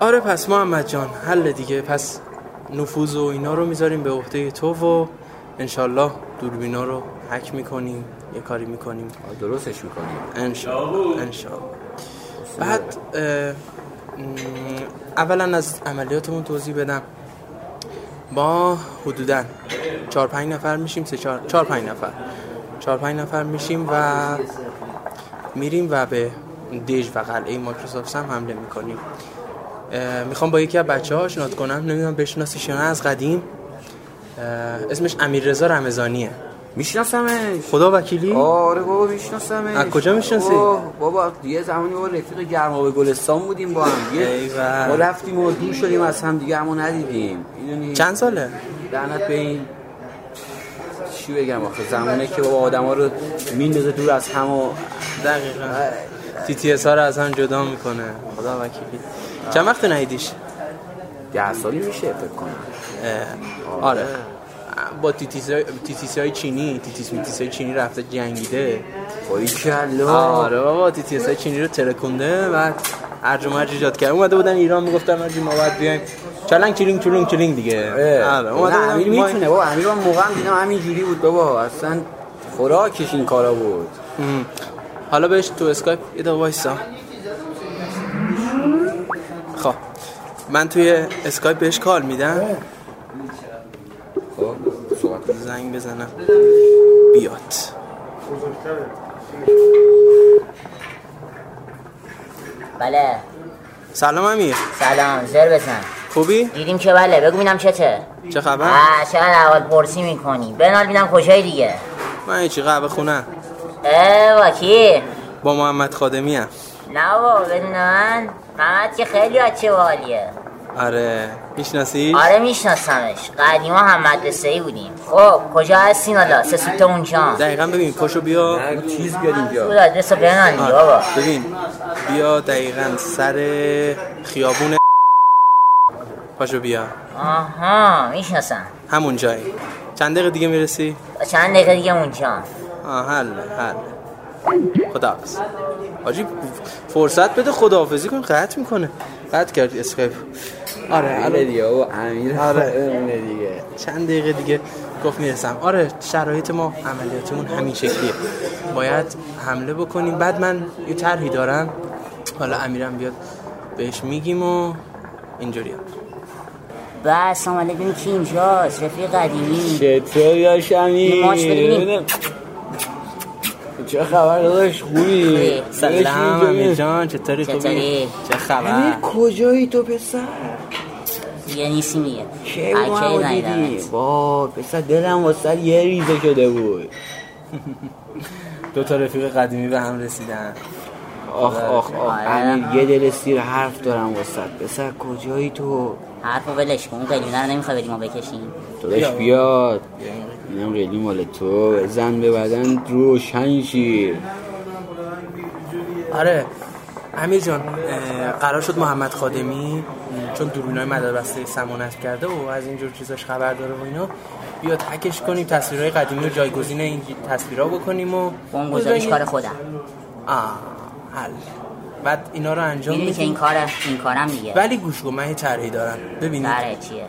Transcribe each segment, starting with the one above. آره پس محمد جان حل دیگه، پس نفوذ و اینا رو میذاریم به عهده تو و انشالله دوربینا رو هک میکنیم، یه کاری میکنیم، درستش میکنیم انشالله. بعد اولا از عملیاتمون توضیح بدم. ما حدوداً 4-5 نفر میشیم، 4-5 نفر میشیم و میریم و به دژ و قلعه مایکروسافت هم حمله میکنیم. میخوام با یکی از بچه‌ها آشنات کنم، نمیدونم بشناسیش یا نه، از قدیم، اسمش امیررضا رمضانیه. میشناسمش خدا وکیلی؟ آره بابا میشناسمش. از کجا میشناسی؟ بابا یه زمانی با رفیق گرمابه گلستان بودیم با هم، ما رفتیم و دور شدیم از هم دیگه، اما ندیدیم. چند ساله؟ لعنت به این چی بگم آخه، زمانه که بابا آدما رو میندازه دور از هم و دقیقاً tts ها رو از هم جدا میکنه. خدا وکیلی. چند وقت ندیدیش؟ 10 سالی میشه فکر کنم. آره با تیتیس های چینی رفته جنگیده. وای کلا. آره بابا تیتیس های چینی رو ترکونده و هرج و مرج ایجاد کرد. اومده بودن ایران میگفتن آجی ما باید بیایم چلنگ چلنگ دیگه. آره اومده امیر میتونه بابا، امیر اون موقع هم دیدم همین جوری بود بابا، اصلا خوراکش این کارا بود. حالا بهش تو اسکایپ یه دقیقه وایسا. خب من توی اسکایپ بهش کال میدم. زنگ بزنم بیاد. بله سلام امیر. سلام زر بزن. خوبی؟ دیدیم که بله. بگو ببینم چته؟ چه خبر؟ چقدر احوال پرسی میکنی؟ بنال بینم کجای دیگه؟ من هیچی، قهوه خونه. با کی؟ با محمد خادمی هم. نه با بدون من، محمد که خیلی بچه باحالیه. آره میشناسیش؟ آره میشناسمش، قدیما هم مدرسه‌ای بودیم. خب کجا هستین حالا؟ سه سوت اونجا دقیقاً. ببین پاشو بیا چیز بیاریم بیا. خود آدرس برنا بابا. ببین بیا دقیقاً سر خیابون، پاشو بیا. آها میشناسم، همون جایی. چند دقیقه دیگه میرسی؟ چند دقیقه دیگه اونجا. حل خداحافظ. آجی فرصت بده خداحافظی کن، قطع میکنه. قطع کرد اسکایپ. آره آره دیگه و امیر. آره دیگه چند دقیقه دیگه گفت میرسم. آره شرایط ما عملیاتمون همین شکلیه، باید حمله بکنیم. بعد من یه طرحی دارم، حالا امیرم بیاد بهش میگیم و اینجوریه. بس سلام علیکم. کی اینجاست؟ رفیق قدیمی. چطوری هاشمی؟ ماش ببینیم چه خبر داداش؟ خوبی؟ سلام امیر جان چطوری؟ خوبی؟ چه خبر؟ امیر کجایی تو پسر؟ دیگه نیستی میگه که ما دیدی؟ با پسر دلم واسه یه ریزه شده بود. 2 تا رفیق قدیمی به هم رسیدن. آخ امیر یه دل سیر حرف دارم واسه پسر. کجایی تو؟ حرفو ولش کن، اون قلیونه رو نمیخوای بریم ما بکشیم؟ داداش بیاد اینم قلیون مال تو، بزن به بدن روشن شیر. آره امیر جان قرار شد محمد خادمی چون دوربینای مداربسته سمونش کرده و از اینجور چیزاش خبر داره و اینا، بیاد هکش کنیم، تصویرهای قدیمی رو جایگزین این تصویرها بکنیم و اون گزارش کار خودم. حل. بعد اینا رو انجام میدیم که این کارم دیگه. ولی گوش کن، من یه طرحی دارم. ببینید طرح چیه؟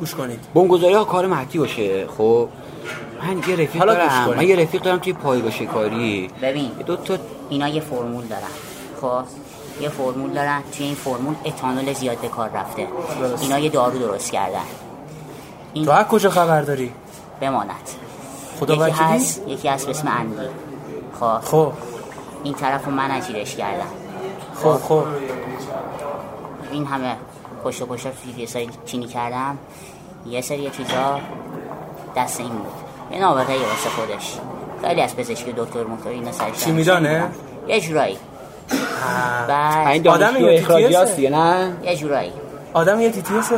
گوش کنید. بمبگذاری ها کار مهدی باشه. خب من یه رفیق دارم. توی پایگاه کاری. ببین 2 تا اینا یه فرمول دارن. خب یه فرمول دارن، توی این فرمول اتانول زیاد به کار رفته. اینا یه دارو درست کردن. این... تو از کجا خبر داری؟ بماند. خدا وکیلی. یکی هست به اسم اندی. خب این طرفو من اجیرش کردم. خب این همه پشت فیدیسای چینی کردم، یه سری چیزا دست این بود، یه نابغه واسه خودش. خیلی از پزشکی دکتر مختاری اینا سرش چی میدونه؟ یه جورایی بعد آدم یه اخراجیاست دیگه. نه یه جورایی آدم یه tts.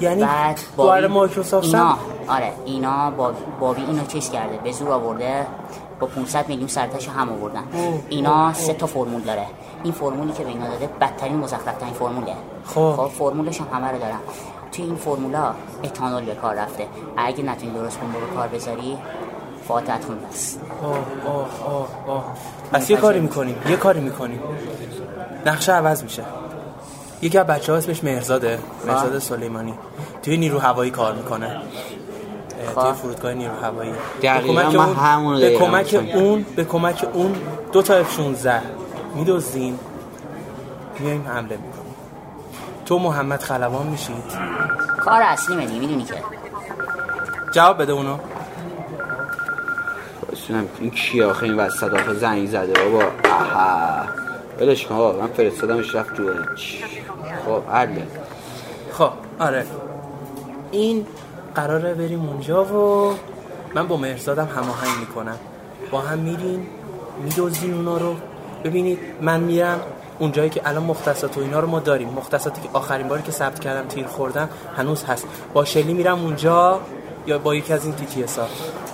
یعنی بعد بابی مایکروسافت. آره اینا بابی اینو چیز کرده، به زور آورده، با 500 میلیون سرتاشو هم آوردن. اینا 3 تا فرمول داره. این فرمولی که به اینا داده بدترین مزخرفترین فرموله. خب فرمولش هم همه رو دارم. توی این فرمولا اتانول به کار رفته. اگه نتونی درست بمب رو کار بذاری فاتحت خونده است. پس یه کاری میکنیم، نقشه عوض میشه. یکی از بچه‌ها اسمش مهرزاده سلیمانی توی نیرو هوایی کار میکنه، توی فرودگاه نیرو هوایی. به کمک اون دو تا F-16 میدوزیم، میایم حمله میکنیم. تو محمد خلبان میشید، کار اصلی منی، میدونی که. جواب بده اونو. بسونم این کیه آخه این وسط؟ آخه زنگ زده بابا. آها ولش کن آقا، من فرستادمش رفت تو. خب عدل. خب آره، این قراره بریم اونجا و من با مهرزادم هماهنگ میکنم، با هم میریم میدوزیم اونا رو. ببینید من میرم اونجایی که الان مختصات و اینا رو ما داریم، مختصاتی که آخرین باری که ثبت کردم تیر خوردن هنوز هست. با شلی میرم اونجا یا با یکی از این tts ها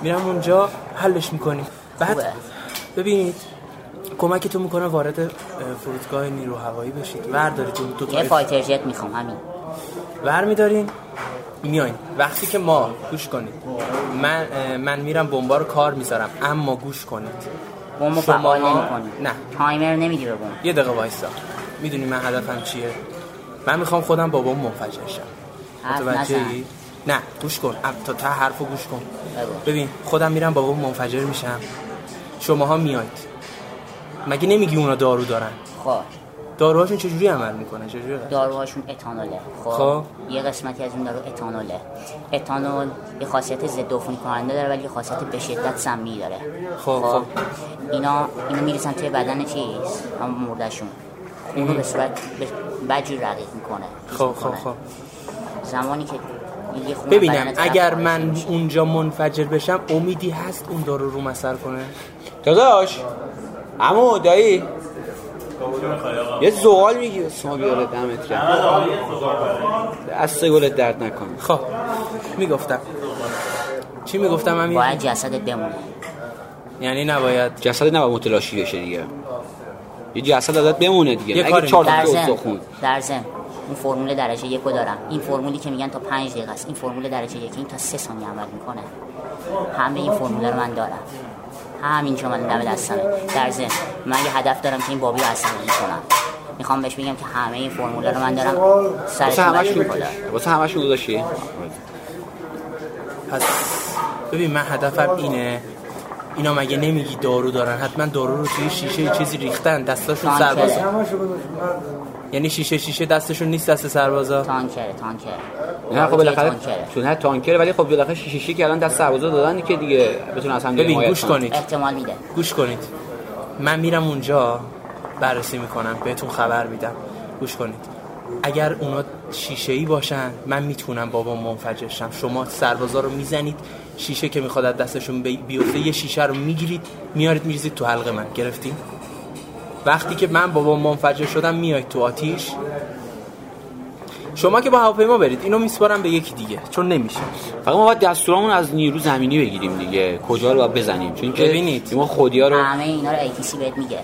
میرم اونجا، حلش میکنیم. بعد ببینید کمکتون میکنه وارد فرودگاه نیرو هوایی بشید، ورداریتون دو تا فایتر جت میخوام، همین ور میدارین میاین. وقتی که ما گوش کنید، من میرم بمبا رو کار میذارم، اما گوش کنید بمبو فعال نمی‌کنی. نه تایمر نمیدی به بمب. یه دقیقه وایسا، میدونی من هدفم چیه؟ من میخوام خودم با بمب منفجر شم. متوجهی؟ نه گوش کن، تا حرفو گوش کن. ببین خودم میرم با بمب منفجر میشم، شماها میاید. مگه نمیگی اونا دارو دارن؟ خب داروهاشون چجوری عمل میکنه؟ چجوری؟ داروهاشون اتانوله. خب یه قسمتی از اون دارو اتانوله. اتانول یه خاصیت ضد عفونی کننده داره ولی خاصیت به شدت سمی داره. خب اینا میرسن توی بدن چیز، هم مردهشون اونو به صورت بجوی رقیق میکنه. خب زمانی که ببینم اگر من اونجا منفجر بشم امیدی هست اون دارو رو مسر کنه؟ داداش عمو دایی یه زغال میگی سما بیاره دمت کرد از سگولت درد نکنه. خب میگفتم چی میگفتم؟ من باید جسدت بمونه، یعنی نباید جسدت متلاشی بشه دیگه، یه جسد ازت بمونه دیگه. اگه 4 تا استخون درزم اون فرمول درجه 1 رو دارم، این فرمولی که میگن تا 5 دقیقه است، این فرمول درجه 1 این تا 3 ثانیه عمل میکنه. همه این فرمول رو من دارم، همین که من دم دستمه. در ضمن من یه هدف دارم که این بابی رو عصبانی کنم، میخوام بهش بگم که همه این فرمولا رو من دارم سرش میبرم بالا. واسه همشون گذاشتی؟ پس ببین من هدفم اینه. اینا مگه نمیگی دارو دارن؟ حتما دارو رو توی شیشه چیزی ریختن، دستاشون سربازه. یعنی شیشه دستشون نیست، دست سربازا. تانکر. نه خب بالاخره چون تانکر، ولی خب بالاخره شیشه که الان دست سربازا دادن که دیگه بتونن اصلا دیگه. ببین گوش کنید، احتمال میده. گوش کنید، من میرم اونجا بررسی میکنم، بهتون خبر میدم. گوش کنید، اگر اونا شیشه‌ای باشن من میتونم بابا منفجر شم. شما سربازا رو میزنید، شیشه که میخواد از دستشون بیفته یه شیشه رو میگیرید میارید میریزید تو حلق من. گرفتین؟ وقتی که من بابا منفجر شدم میاید تو آتیش، شما که با هواپیما برید، اینو میسپارم به یکی دیگه چون نمیشه. فقط ما باید دستورامون از نیرو زمینی بگیریم دیگه، کجا رو باید بزنیم، چون که ببینید ما خودیا رو همه اینا رو ATC بهت میگه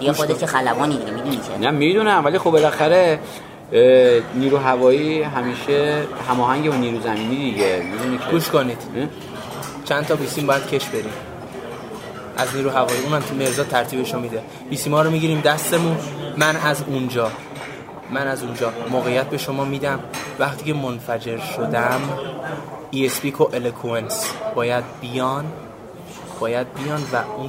دیگه، خودت که خلبانی دیگه میدونی که. نه میدونم، ولی خب بالاخره نیرو هوایی همیشه هماهنگ با نیرو زمینی دیگه، میدونی که. گوش کنید، چند تا بیسیم باید کش بریم از نیرو هوایی، اونم که مرزا ترتیبشو میده. بیسیما رو میگیریم دستمون، من از اونجا موقعیت به شما میدم. وقتی که منفجر شدم ESP و الکوئنس باید بیان و اون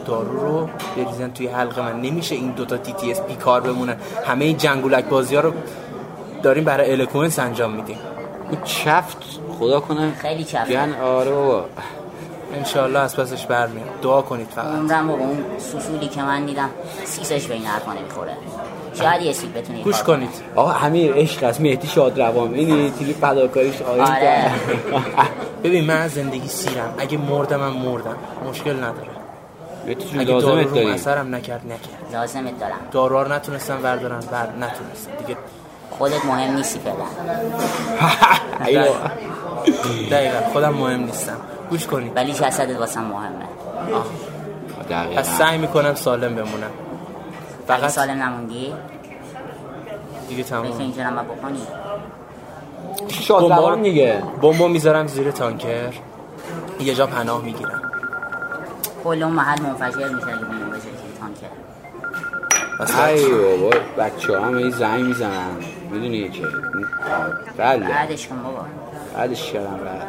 دارو رو بریزن توی حلق من. نمیشه این دوتا tts بیکار بمونن. همه این جنگولک بازی ها رو داریم برای الکوئنس انجام میدیم. اون چفت خدا کنه خیلی چفت جن. آره بابا انشالله از پسش برمیاد، دعا کنید فقط. عمرم بابا اون سوسولی که من دیدم سیسش به این حرفانه میخوره، شاید یه سیب بتونید. گوش کنید آقا، امیر عشق است، مهدی شادروان، این تیلی فداکاریش آیین. آره ببین من زندگی سیرم، اگه مردم مشکل نداره. اگه لازمت داری اثرم نکرد لازمت دارم. دارو رو نتونستم بردارم دیگه، خودت مهم نیستی فعلا. دقیقا خودم مهم نیستم. گوش کنید ولی جسدت واسم مهمه. دقیقاً پس سعی میکنم سالم بمونم. فقط سالم نموندی دیگه تمام. میشه اینجوری ما بکنی شاد روان دیگه. بمبو میذارم زیر تانکر، یه جا پناه میگیرم، کل اون محل منفجر میشه. اگه بمبو بذاری زیر تانکر ای بابا بچه هم این زنگ میزنن میدونی که بعدش کن بابا بعدش کردم بعد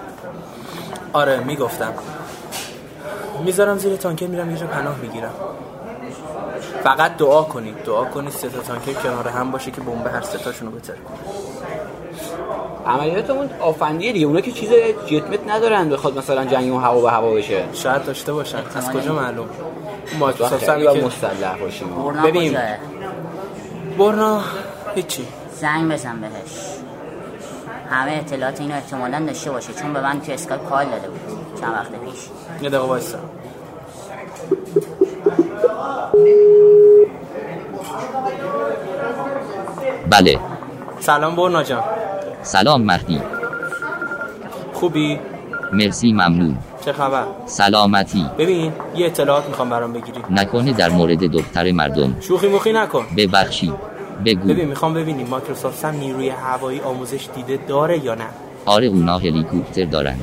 آره میگفتم میذارم زیر تانکر میرم یه جا پناه میگیرم فقط دعا کنید سه تا تانکر کنار هم باشه که بمب هر سه تاشونو بتره. عملیاتمون آفندیه دیگه، اونا که چیز جتمت ندارن بخواد مثلا جنگ اون هوا به هوا بشه. شاید داشته باشن، از کجا معلوم؟ مایکروسافت هم که مسلح باشیم. ببین کجاست؟ برنا هیچی، زنگ بزن بهش، همه اطلاعات اینو احتمالاً داشته باشه چون به من تو اسکایپ کال داده بود چند وقت پیش. یه دقیقه وایسا. بله. سلام برنا جان. سلام مهدی. خوبی؟ مرسی ممنون. چه خبر؟ سلامتی. ببین یه اطلاعات میخوام برام بگیری. نکنه در مورد دختر مردم؟ شوخی مخی نکن. ببخشید. بگو. ببین میخوام ببینیم مایکروسافت هم نیروی هوایی آموزش دیده داره یا نه؟ آره اونا هلیکوپتر دارن.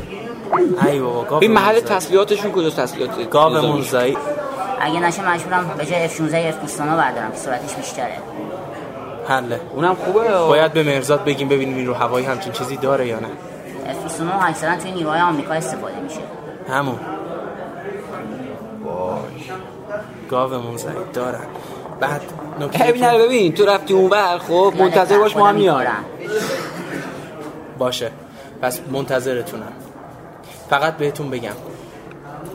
ای بابا گاو. این محل تسلیحاتشون کجاست؟ تسلیحات گاو موزایی. اگه نشه مجبورم به جای F16 F-دوستانا بردارم که سرعتش بیشتره. حله اونم خوبه و... باید به مهرزاد بگیم ببینیم این رو هوایی همچین چیزی داره یا نه. F-29 اکثرا توی نیروهای آمریکا استفاده میشه. همون وای گاومون زنگ دارن. بعد نکته ببین تو رفتی اونور خب منتظر باش ما هم میارم. باشه پس منتظرتونم. فقط بهتون بگم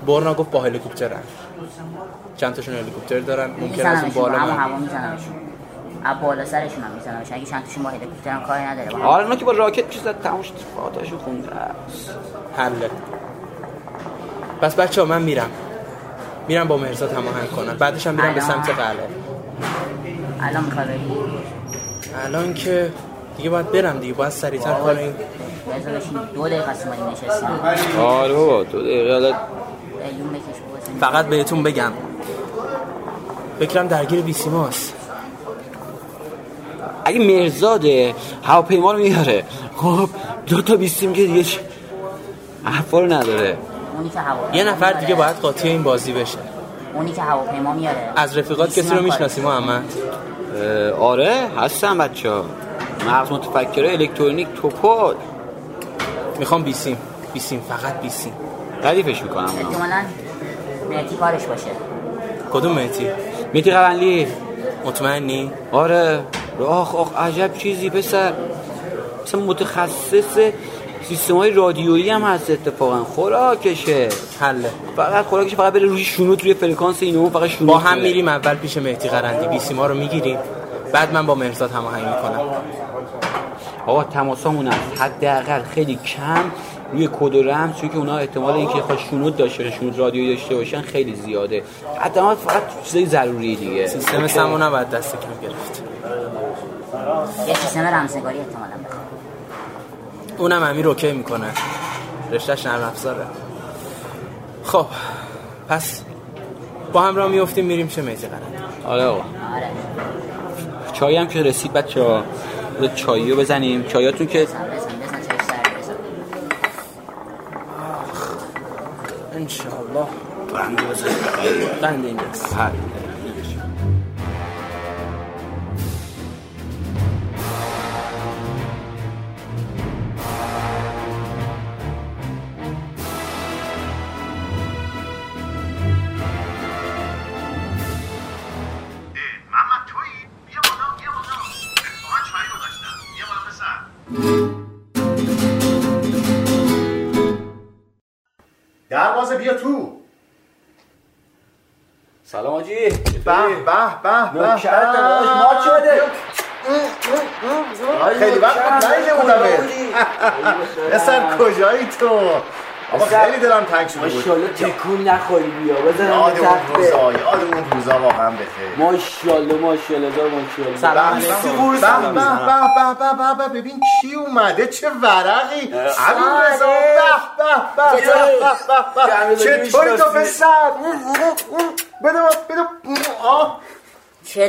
برنا گفت با هلیکوپترن، چند تاشون هلیکوپتر دارن، ممکن است اون بالا هوا میزننشون اب بالا سرشون هم میزنم چون اگه چند تاشون با هلیکوپترم کاری نداره. آره اونا که با راکت چیزا تماشا فاتاشو خونده است. حله پس بچه‌ها من میرم با مهرزاد هماهنگ کنم، بعدش هم میرم به سمت قلعه. الان میخوای بری؟ الان که دیگه باید برم دیگه، باید سریعتر کارو این بزنشین. 2 دقیقه سومانی نشستم. آره بابا 2 دقیقه الان فقط بهتون بگم بکرم درگیر بیسیماست. اگه مهرزاد هواپیما رو میاره خب 2 تا بیسیم که دیگه حرفارو نداره. اونی که یه نفر دیگه باید قاطی این بازی بشه. اونی که هواپیما میاره از رفیقات کسی رو میشناسیم؟ محمد آره هستم بچه‌ها، مغز متفکره الکترونیک توپول. میخوام بیسیم فقط بیسیم تعریفش میکنم. احتمالاً مهدی کارش باشه. کدوم مهدی؟ مهدی قرندی. مطمئنی؟ آره. آخ آخ عجب چیزی پسر، مثلا متخصص سیستم‌های رادیویی هم هست اتفاقا. خوراکشه حله، فقط خوراکش فقط بره روی شنود، روی فرکانس اینو فقط شنود. با هم میریم اول پیش مهدی قرندی بیسیما رو میگیریم، بعد من با مهرزاد هماهنگ میکنم. آقا تماسامون حداقل خیلی کم روی کد و رمز، چون که اونا احتمال اینکه خواهد شنود داشته، شنود رادیویی داشته باشن خیلی زیاده. حتما فقط چیزای ضروری دیگه. سیستم سمون هم باید دست کم گرفت. یه سیستم رمزنگاری احتمالاً بخواد. اونم امیر اوکی میکنه. رشته‌اش نرم افزاره. خب پس با هم راه میافتیم میریم چه میزی قرن. آره آقا. آره. چایی هم که رسید بچه‌ها. چایی رو بزنیم. چایاتون که انشاءالله برنده بزنیم برنده اینجاست. سلام آجی. به نوکرت داشت مات شده. خیلی وقت نمی‌دونم اصلا کجایی تو. آقا خیلی دلم تنگ شده بود. ماشاءالله تکون نخوری بیا بزنم تخته. آدمون روزا واقعا بخیر. ماشاءالله ماشاءالله. سلام سرور. به ببین کی اومده، چه ورقی. امیررضا به چطوری تو پسر؟ بده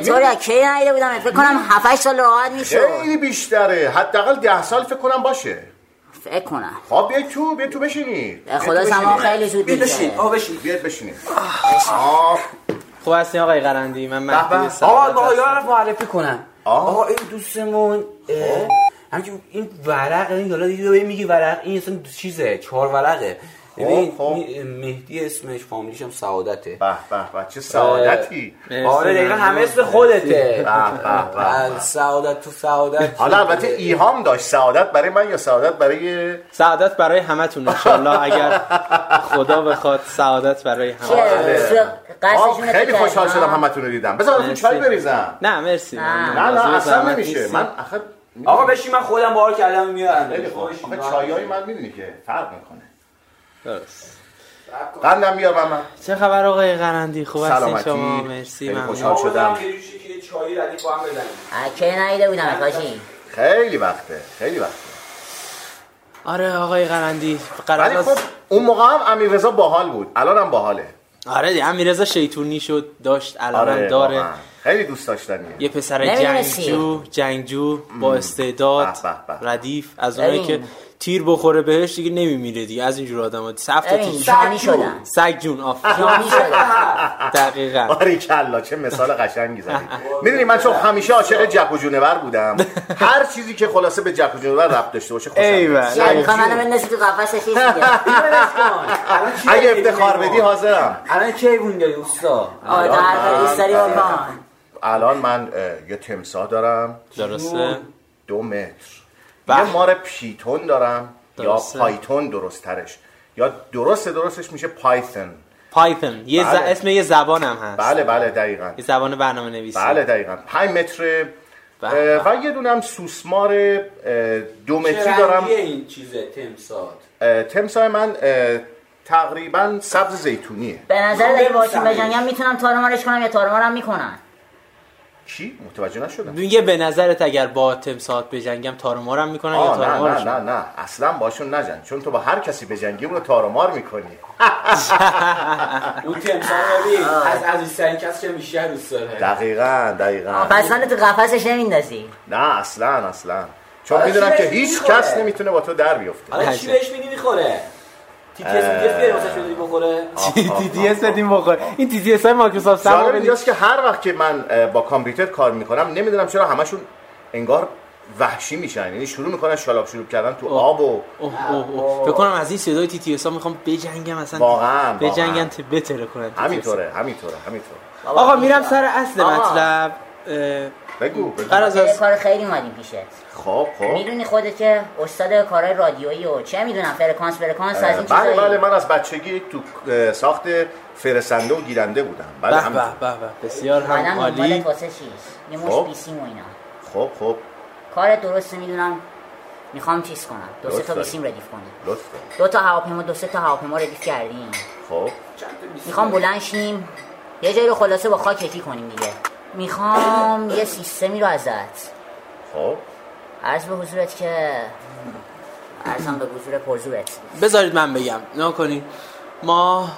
چطوره؟ کی نایده بودم فکر کنم 7-8 سال راحت میشه. خیلی بیشتره، حداقل 10 سال فکر کنم باشه. فکر کنم. خب بیا تو بشینی. خدا سما خیلی زود میشه. بشین. بیاد بشینی. خوب هستین آقای قرندی؟ من مهدی هستم. آقا یارو معرفی کنم. آقا این دوستمون همین این ورق، این حالا دیگه میگی ورق، این اصلا چیزه، چهار ورقه. ببین مهدی اسمش، فامیلیش هم سعادته. به به به، چه سعادتی. آره دقیقاً همه اسم خودته. به به، سعادت تو سعادت. حالا البته ایهام داشت، سعادت برای من یا سعادت برای سعادت برای همتون ان شاء الله، اگر خدا بخواد سعادت برای همتون. خیلی خوشحال شدم همتون رو دیدم. بذار من چای بریزم. نه مرسی. نه اصلا نمیشه. من آخه آقا بشین، من خودم باهاش کلام میارم. خیلی خوش. آخه چایای من میدونی که فرق میکنه. درست. قندم بیار با من. چه خبر آقای قرندی؟ خوب هستین شما؟ مرسی، من خوشحال شدم. یه چایی ردی با هم بزنیم. که نایده بودم خاشی. خیلی وقته، خیلی وقته. آره آقای قرندی، قرارداد خب اون موقع هم امیررضا باحال بود، الانم باحاله. آره دیگه امیررضا شیطونی شد، داشت الانم داره. خیلی دوست داشتنیه. یه پسر جنگجو با استعداد، ردیف، از اونایی که تیر بخوره بهش دیگه نمیمیره دیگه، از اینجور آدم‌ها. سگ جون آفرین شدم. دقیقاً. باریکلا، چه مثال قشنگی زدی. میدونی من چون همیشه عاشق جک و جونور بودم، هر چیزی که خلاصه به جک و جونور ربط داشته باشه خوشم میاد. ایول. منم بندازی تو قفس چیز دیگه. اگه افتخار بدی حاضرم. الان چه ایون داری استاد؟ آ در استری اونم. الان من یه تمساح دارم. درسته. 2 متر. یه مار پیتون دارم، درسته. یا پایتون درسترش، یا درستش میشه پایتون. یه بله. اسم یه زبانم هست. بله دقیقاً، یه زبان برنامه نویسی. بله دقیقاً. 5 متر و یه دونم سوسمار 2 متری دارم. چه رنگیه این چیزه تمساح من تقریباً سبز زیتونیه. به نظر دیگه باشیم بجنگم میتونم تارمارش کنم یا تارمارم میکنن. چی؟ متوجه نشدم. میگه به نظرت اگر با تمساح بجنگم تارومارم میکنن یا تارومارش؟ نه اصلا باشون نجنگ، چون تو با هر کسی بجنگی اون رو تارومار میکنی. اون تمساح ببین از عزیزترین کسی که میشه دوست داره. دقیقاً. پس من تو قفسش نمیندازی؟ نه اصلا. چون میدونم که هیچ کس نمیتونه با تو در بیفته. حالا چی بهش میگی میخوره؟ tts بدیم بخوره. این tts های مایکروسافت هم اینجاست که هر وقت که من با کامپیوتر کار میکنم نمیدونم چرا همشون انگار وحشی میشن، یعنی شروع میکنن شلاب کردن تو آب و فکر کنم از این صدای tts ها میخوام بجنگم، اصلا واقعا بجنگن بتره کنن. همینطوره. آقا میرم سر اصل مطلب. بگو. یه کار خیلی مادی پیشت. خب. میدونی خودت که استاد کارهای رادیویی و چه میدونم فرکانس از این چیزا. بله من از بچگی تو ساخت فرسنده و گیرنده بودم. بله. بسیار هم عالی. مال واسه چیز؟ یه مش بیسیم و اینا. خب. کار درست میدونم. میخوام چیز کنم. 2-3 تا بیسیم ردیف کنم. لطفا. 2 تا هواپیما ردیف کردیم. خب. میخوام بلند شیم. یه جایی رو خلاصه با خاک یکی کنیم دیگه. میخوام یه سیستمی رو ازت. خب عرض به حضورت که عرضم به حضور پرزورت، بذارید من بگم. نکنید ما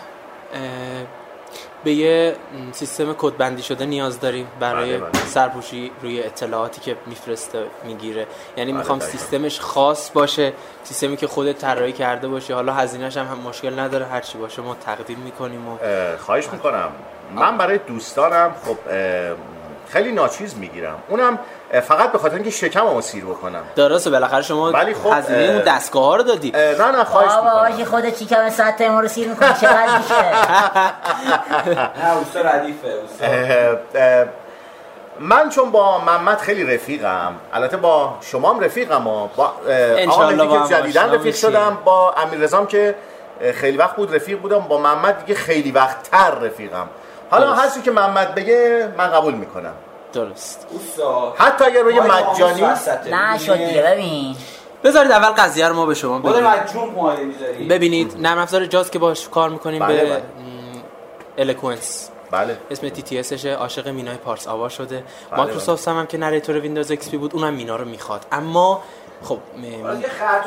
به یه سیستم کدبندی شده نیاز داریم برای سرپوشی روی اطلاعاتی که میفرسته میگیره، یعنی میخوام سیستمش خاص باشه، سیستمی که خودت طراحی کرده باشه. حالا هزینه‌اش هم مشکل نداره، هر چی باشه ما تقدیم میکنیم. و خواهش میکنم. من برای دوستانم خب خیلی ناچیز میگیرم، اونم فقط به خاطر اینکه شکممو سیر بکنم. درسته، بالاخره شما هزینه اون دستگاه‌ها رو دادی. نه خواهش می‌کنم. آقا آخه خودت چیکار ساعت ما رو سیر می‌کنی؟ چقدر میشه؟ نه استاد ردیفه استاد. من چون با محمد خیلی رفیقم، البته با شما هم رفیقم، با آقا که جدیداً رفیق شدم، با امیررضام که خیلی وقت بود رفیق بودم، با محمد دیگه خیلی وقت‌تر رفیقم. حالا هر چیزی که محمد بگه من قبول میکنم. درست. حتی اگر بگه مجانی نه شد دیگه. ببین بذارید اول قضیه رو ما به شما بگیم. ببینید نرم افزار جاز که باش کار میکنیم به الکوئنس. بله. اسم ttsش عاشق مینای پارس آوا شده. مایکروسافت هم که نریتور ویندوز XP بود، اونم مینا رو میخواد، اما خب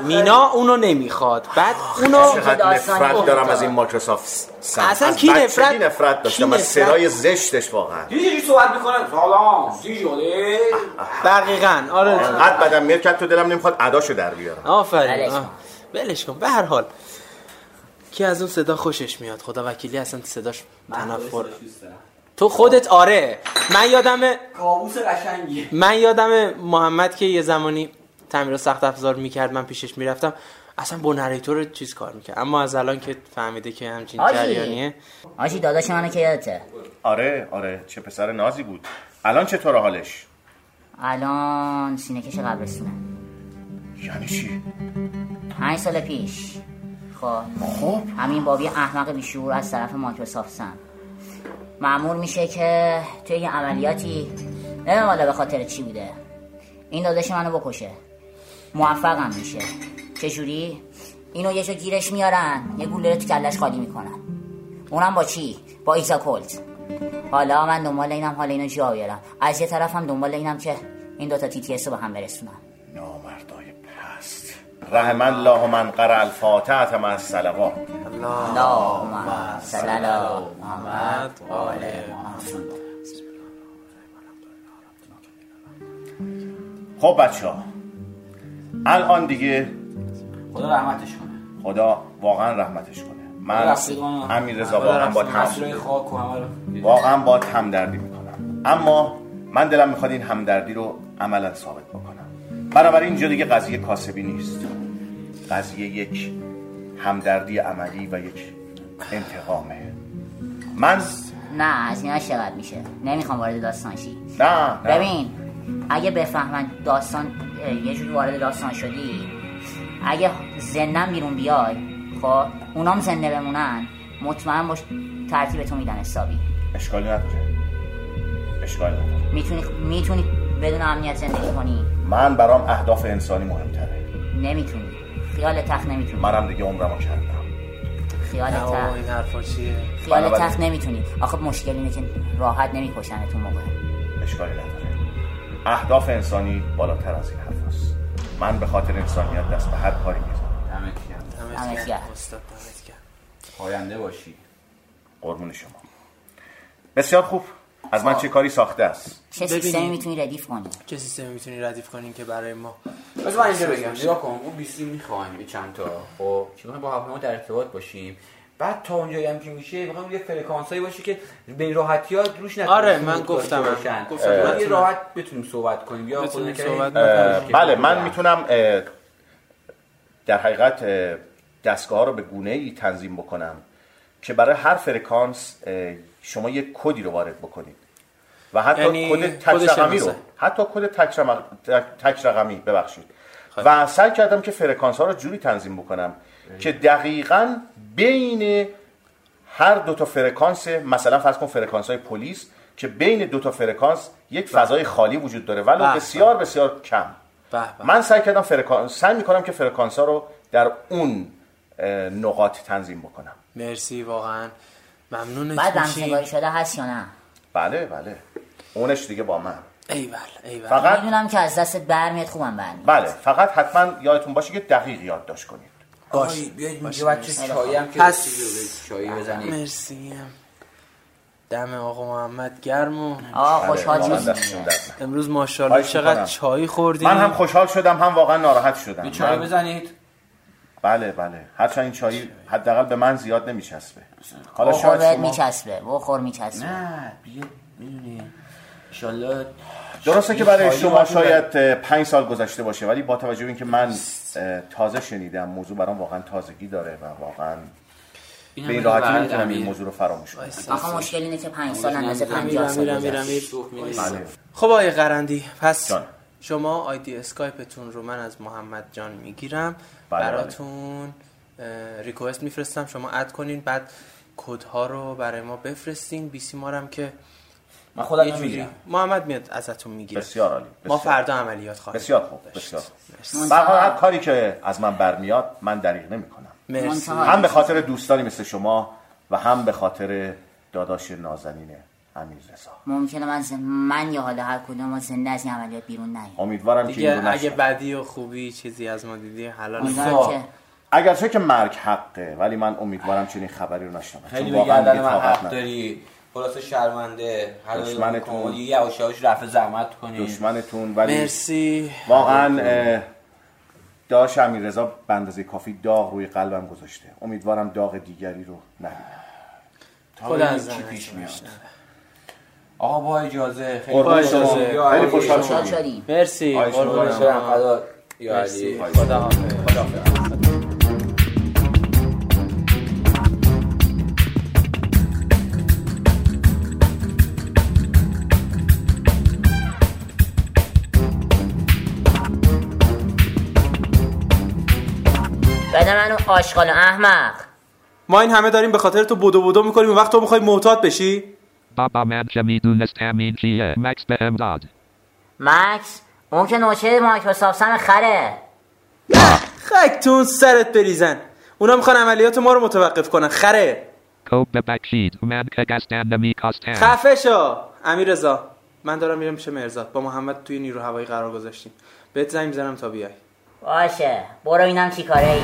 مینا اونو نمیخواد. بعد اونو نفرت دارم از این مایکروسافت. اصلا کی نفرت داشتم از صدای زشتش واقعا. دیجی صحبت میکنن سلام دیجی. دقیقاً آره. انقدر بدم میاد که تو دلم نمیخواد اداشو در بیارم. آفرین. ولش کن. به هر حال کی از اون صدا خوشش میاد، خدا وکیلی اصلا صداش تنفر تو خودت آره. من یادمه کابوس قشنگیه. من یادمه محمد که یه زمانی تعمیر سخت افزار میکرد، من پیشش میرفتم، اصلا با نریتور چیز کار میکنه. اما از الان که فهمیده که همچین جریانیه. آجی داداش منه که یادته. آره آره، چه پسر نازی بود. الان چطوره حالش؟ الان سینه کش قبرستونه. یعنی چی؟ 5 سال پیش. خب همین بابی احمق بیشعور از طرف مایکروسافت سن مأمور میشه که توی یه عملیاتی والا به خاطر چی بوده این داداش منو بکشه. موفقم میشه. چجوری؟ اینو یه جا گیرش میارن، یه گلوله تو کلش خالی میکنن، اونم با چی؟ با ایزاکولت. حالا من دنبال اینم حالا اینو جا بیارم، از یه طرفم دنبال اینم که این دوتا tts رو به هم برسونم. نامردای پست. رحم الله من قرأ الفاتحه مع الصلوات. اللهم صل علی محمد و آل محمد. خب بچه‌ها الان دیگه خدا رحمتش کنه. خدا واقعا رحمتش کنه. من امیررضا واقعا با واقعا با همدردی میکنم، اما من دلم میخواد این همدردی رو عملا ثابت بکنم. بنابراین اینجا دیگه قضیه کاسبی نیست، قضیه یک همدردی عملی و یک انتقامه. من نه از اینا شرط میشه، نمیخوام وارد داستان شی. نه ببین اگه بفهمن داستان یه جوری وارد داستان شدی، اگه زنم بیرون بیای خب اونام زنده بمونن، مطمئن باش ترتیب تو میدن حسابی. اشکالی نداره، اشکالی نداره. میتونی بدون امنیت زندگی کنی. من برام اهداف انسانی مهمتره. نمیتونی، خیال تخت نمیتونی. منم دیگه عمرمو کردم. خیال تخت این حرفا چیه؟ خیال تخت نمیتونی. آخه مشکل اینه که راحت نمیکشنتون موقع. اشکالی نداره. اهداف انسانی بالاتر از این حرفاست. من به خاطر انسانیت دست به هر کاری میزنم. دمت گرم استاد، دمت گرم. پاینده باشی. قربون شما. بسیار خوب. از من چه کاری ساخته است؟ چه سیستمی میتونی ردیف کنی؟ چه سیستمی میتونی ردیف کنی که برای ما؟ بذار من اینجا بگم. نگاه کن، اون 20 میخوایم یه چند تا. خب، چون با هم در ارتباط باشیم. بعد تا اونجایی هم که میشه میخوام یه فرکانسایی باشه که به راحتی ها روش نکنیم. آره من گفتم یه راحت بتونیم صحبت کنیم یا خودمون صحبت کنیم. بله من میتونم در حقیقت دستگاه رو به گونه‌ای تنظیم بکنم که برای هر فرکانس شما یه کدی رو وارد بکنید و حتی کد تک رقمی رو ببخشید و سعی کردم که فرکانس ها رو جوری تنظیم بکنم که دقیقاً بین هر دو تا فرکانس، مثلا فرض کن فرکانس های پلیس که بین دو تا فرکانس یک فضای خالی وجود داره ولی بسیار بسیار کم. من سعی میکنم که فرکانس ها رو در اون نقاط تنظیم بکنم. مرسی واقعا ممنونت. بعد همسنگاری شده هست یا نه؟ بله بله اونش دیگه با من. ایول فقط میدونم که از دستت برمیاد خوبم برمیاد. بله فقط حتما یادتون باشه که دقیق یادداشت کنید. باشه بیایید میگه بچه چایی هم که چایی بزنید. مرسی دم آقا محمد گرم. آقا خوشحال شدم امروز ماشاءالله چقدر چای خوردیم. من هم خوشحال شدم هم واقعا ناراحت شدم. چایی بزنید. بله هرچند این چایی حداقل به من زیاد نمیچسبه. حالا شاید میچسبه بخور میچسبه. نه بیا میدونی انشالله درسته که برای شما شاید 5 سال گذشته باشه ولی با توجه به اینکه من تازه شنیدم موضوع برام واقعا تازگی داره و واقعا به این راحتی نمیتونم این موضوع رو فراموش کنم. آخه مشکل اینه که 5 سال اندازه 50 سال گذشته. خب آقای قرندی پس شما آیدی اسکایپتون رو من از محمد جان میگیرم براتون ریکوست میفرستم شما اد کنین بعد کدها رو برای ما بفرستین. بیسیمارم که من خودم نمیگیرم محمد میاد ازتون میگیره. بسیار عالی ما فردا عملیات خواهیم. بسیار خوب برای هر کاری که از من برمیاد من دریغ نمیکنم. مرسی هم به خاطر دوستانی مثل شما و هم به خاطر داداش نازنینه امیررضا. ممکنه من یا حالا هر کدوم از زنده از این عملیات بیرون نیایم. امیدوارم که اینو نشه. اگه بدی و خوبی چیزی از ما دیدی حلال باشه. اگرچه که مرگ حقه ولی من امیدوارم چنین خبری رو نشنوم. خیلی به گردن من حق داری. خلاص شرمنده دشمنتون یواشاش رفع زحمت کنید. دشمنتون ولی مرسی. واقعا داش امیررضا به اندازه کافی داغ روی قلبم گذاشته. امیدوارم داغ دیگری رو نبینم. تا چی پیش میاد. آقا با اجازه خیلی خوشحال شدیم. مرسی. قربان شما. خدا یا علی. خدا حافظ. بده منو آشغال احمق. ما این همه داریم به خاطر تو بدو بدو میکنیم، اون وقت تو میخوای معتاد بشی؟ بابا من چه میدونستم این کیه. مکس به امداد. مکس اون که نوچه مایکروسافت سم خره. خاکتون سرت بریزن، اونا میخوان عملیات ما رو متوقف کنن. خره کو ببخشید من که گستنده میکاستم. خفه شو امیررضا، من دارم میرم پیش مهرزاد، با محمد توی نیرو هوایی قرار گذاشتیم، بهت زنگ میزنم تا بیای. باشه برو اینم چی کاره ای.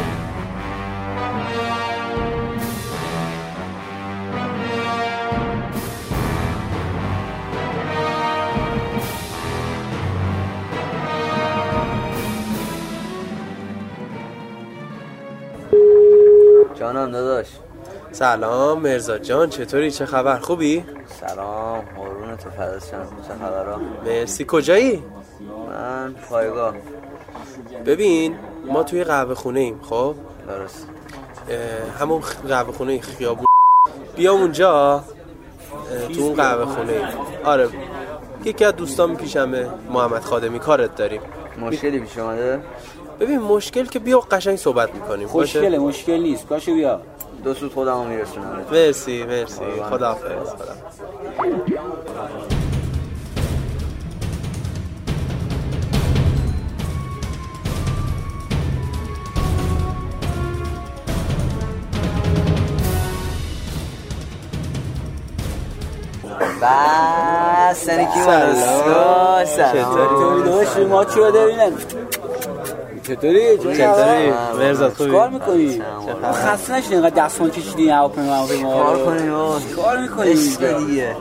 جانم داداش. سلام مرزا جان، چطوری؟ چه خبر؟ خوبی؟ سلام قربونت فدات شم. چه خبرها؟ مرسی. کجایی؟ من پایگاه. ببین ما توی قهوه خونه ایم. خب درست همون قهوه خونه خیابون، بیا اونجا تو اون قهوه خونه ایم. آره یکی از دوستام پیشمه، محمد خادمی، کارت داریم. مشکلی پیش اومده؟ ببین مشکل که بیا قشنگ صحبت میکنیم. مشکل مشکل نیست، باشه بیا دو سوت خودمو میرسونم. مرسی مرسی. خداحافظ. بس سنکی مارسکا چطوری دوش ما چیو دارین؟ چطوری مرزاد خوبی؟ کار میکنی؟ خسته نشین اینقدر دستمون کشیدین هواپیما ما. کار کنیم کار میکنیم دیگه.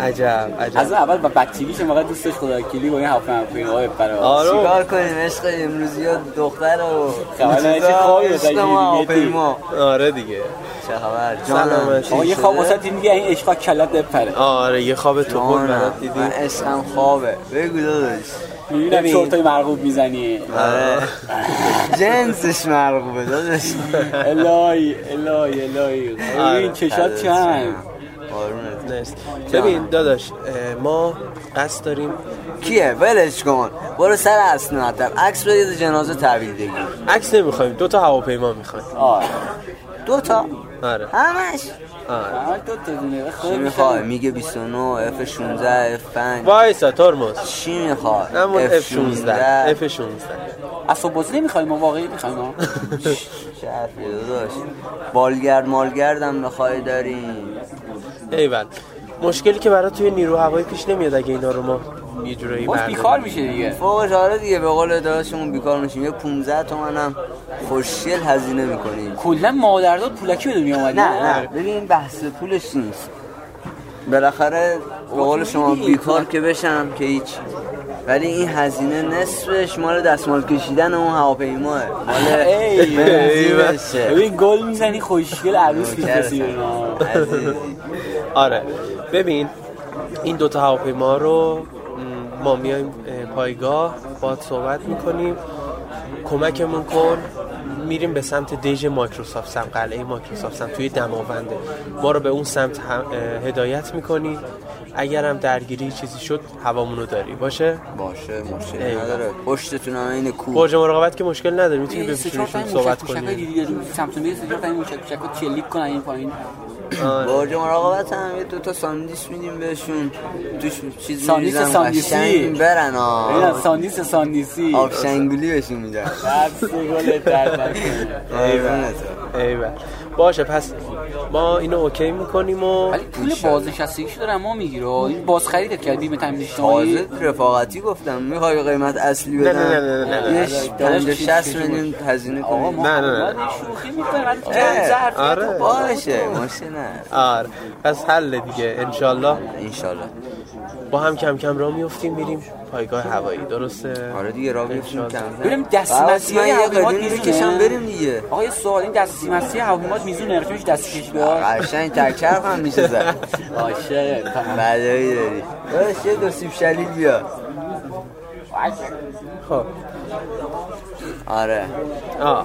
عجب از اول با بچگیش واقعا دوستش خدا کلی با این هواپیماهای برا چیکار کنیم. عشق امروزیات دخترو خبرنامه خوابه دیگه. آره دیگه چه خبر جانم؟ آقا یه خواب واسه دیدی این عشقا کلات بپره. آره یه خواب تو گل برات دیدی. من عشقم خوابه. بگو داداش. میبینم شورتای مرغوب میزنی. آره جنسش مرغوبه داداش. الهی این چشات چند قارونت نیست. ببین داداش ما قصد داریم. کیه؟ ولش کن برو سر اصل مطلب. عکس بده جنازه تحویل بگیر. عکس نمیخوایم، دو تا هواپیما میخوایم. آره دو تا. آره همش. آره دو تا دونه. خب میخوای میگه 29 F16 F5 وایسا ترمز. چی میخوای؟ همون F16. اصلا بازی نمیخوایم ما، واقعی میخوایم ما. چه حرفی داداش؟ بالگرد مالگردم میخوای داریم. ایول مشکلی که برای توی نیرو هوایی پیش نمیاد اگه اینا رو ما یه جورایی برداریم. بیکار میشه دیگه. فوقش آره دیگه به قول داداشمون بیکار میشیم. یه 15 تومنم خوشگل هزینه میکنیم. کلا مادرداد پولکی بده میامد. نه ببین بحث پولش نیست. بالاخره به قول شما بیکار که بشم که هیچ، ولی این هزینه نصفش مال دستمال کشیدن اون هواپیماه. ببین گل میزنی خوشگل عروس می‌کشی. آره ببین این دوتا هواپیما رو ما میایم پایگاه باهات صحبت میکنیم، کمکمون کن. میریم به سمت دژ مایکروسافت سم، قلعه مایکروسافت سم توی دماونده. ما رو به اون سمت هدایت میکنی. اگر هم درگیری چیزی شد هوامونو داری. باشه مشکل نداره. پشتتون هم اینه کو. برج مراقبت که مشکل نداره. میتونی به پیشونشون صحبت کنی. سمت میز دیگه تا این چکو چلیک کنن این پایین. برج مراقبت هم یه دو تا ساندویچ میدیم بهشون. توش چیز میذارن. ساندویچی برن ها. اینا ساندویچی. آبشنگولی بهشون میدن. بس گل درد. ایول باشه پس ما اینو اوکی میکنیم. ولی پول بازنشستگیش دارم ما میگیره. این باز خریده کردی به تمدیشنایی تازه رفاقتی گفتم میخوای قیمت اصلی بدم. نه 50-60 میلیون هزینه کنیم. نه شوخی میکنه ولی چند ظرف باشه. باشه نه آره پس حل دیگه. انشالله با هم کم کم راه میافتیم میریم پایگاه هوایی. درسته؟ آره دیگه راه میافتیم بریم دستمسی هواپیمات میزونه بریم دیگه. آقا یه سوال، این دستمسی هواپیمات میزونه ارتش دستکش به قشنگ تکرف هم میشه زد. عاشق فدایی داری. باشه یه دو سیب شلیل بیا. خب آره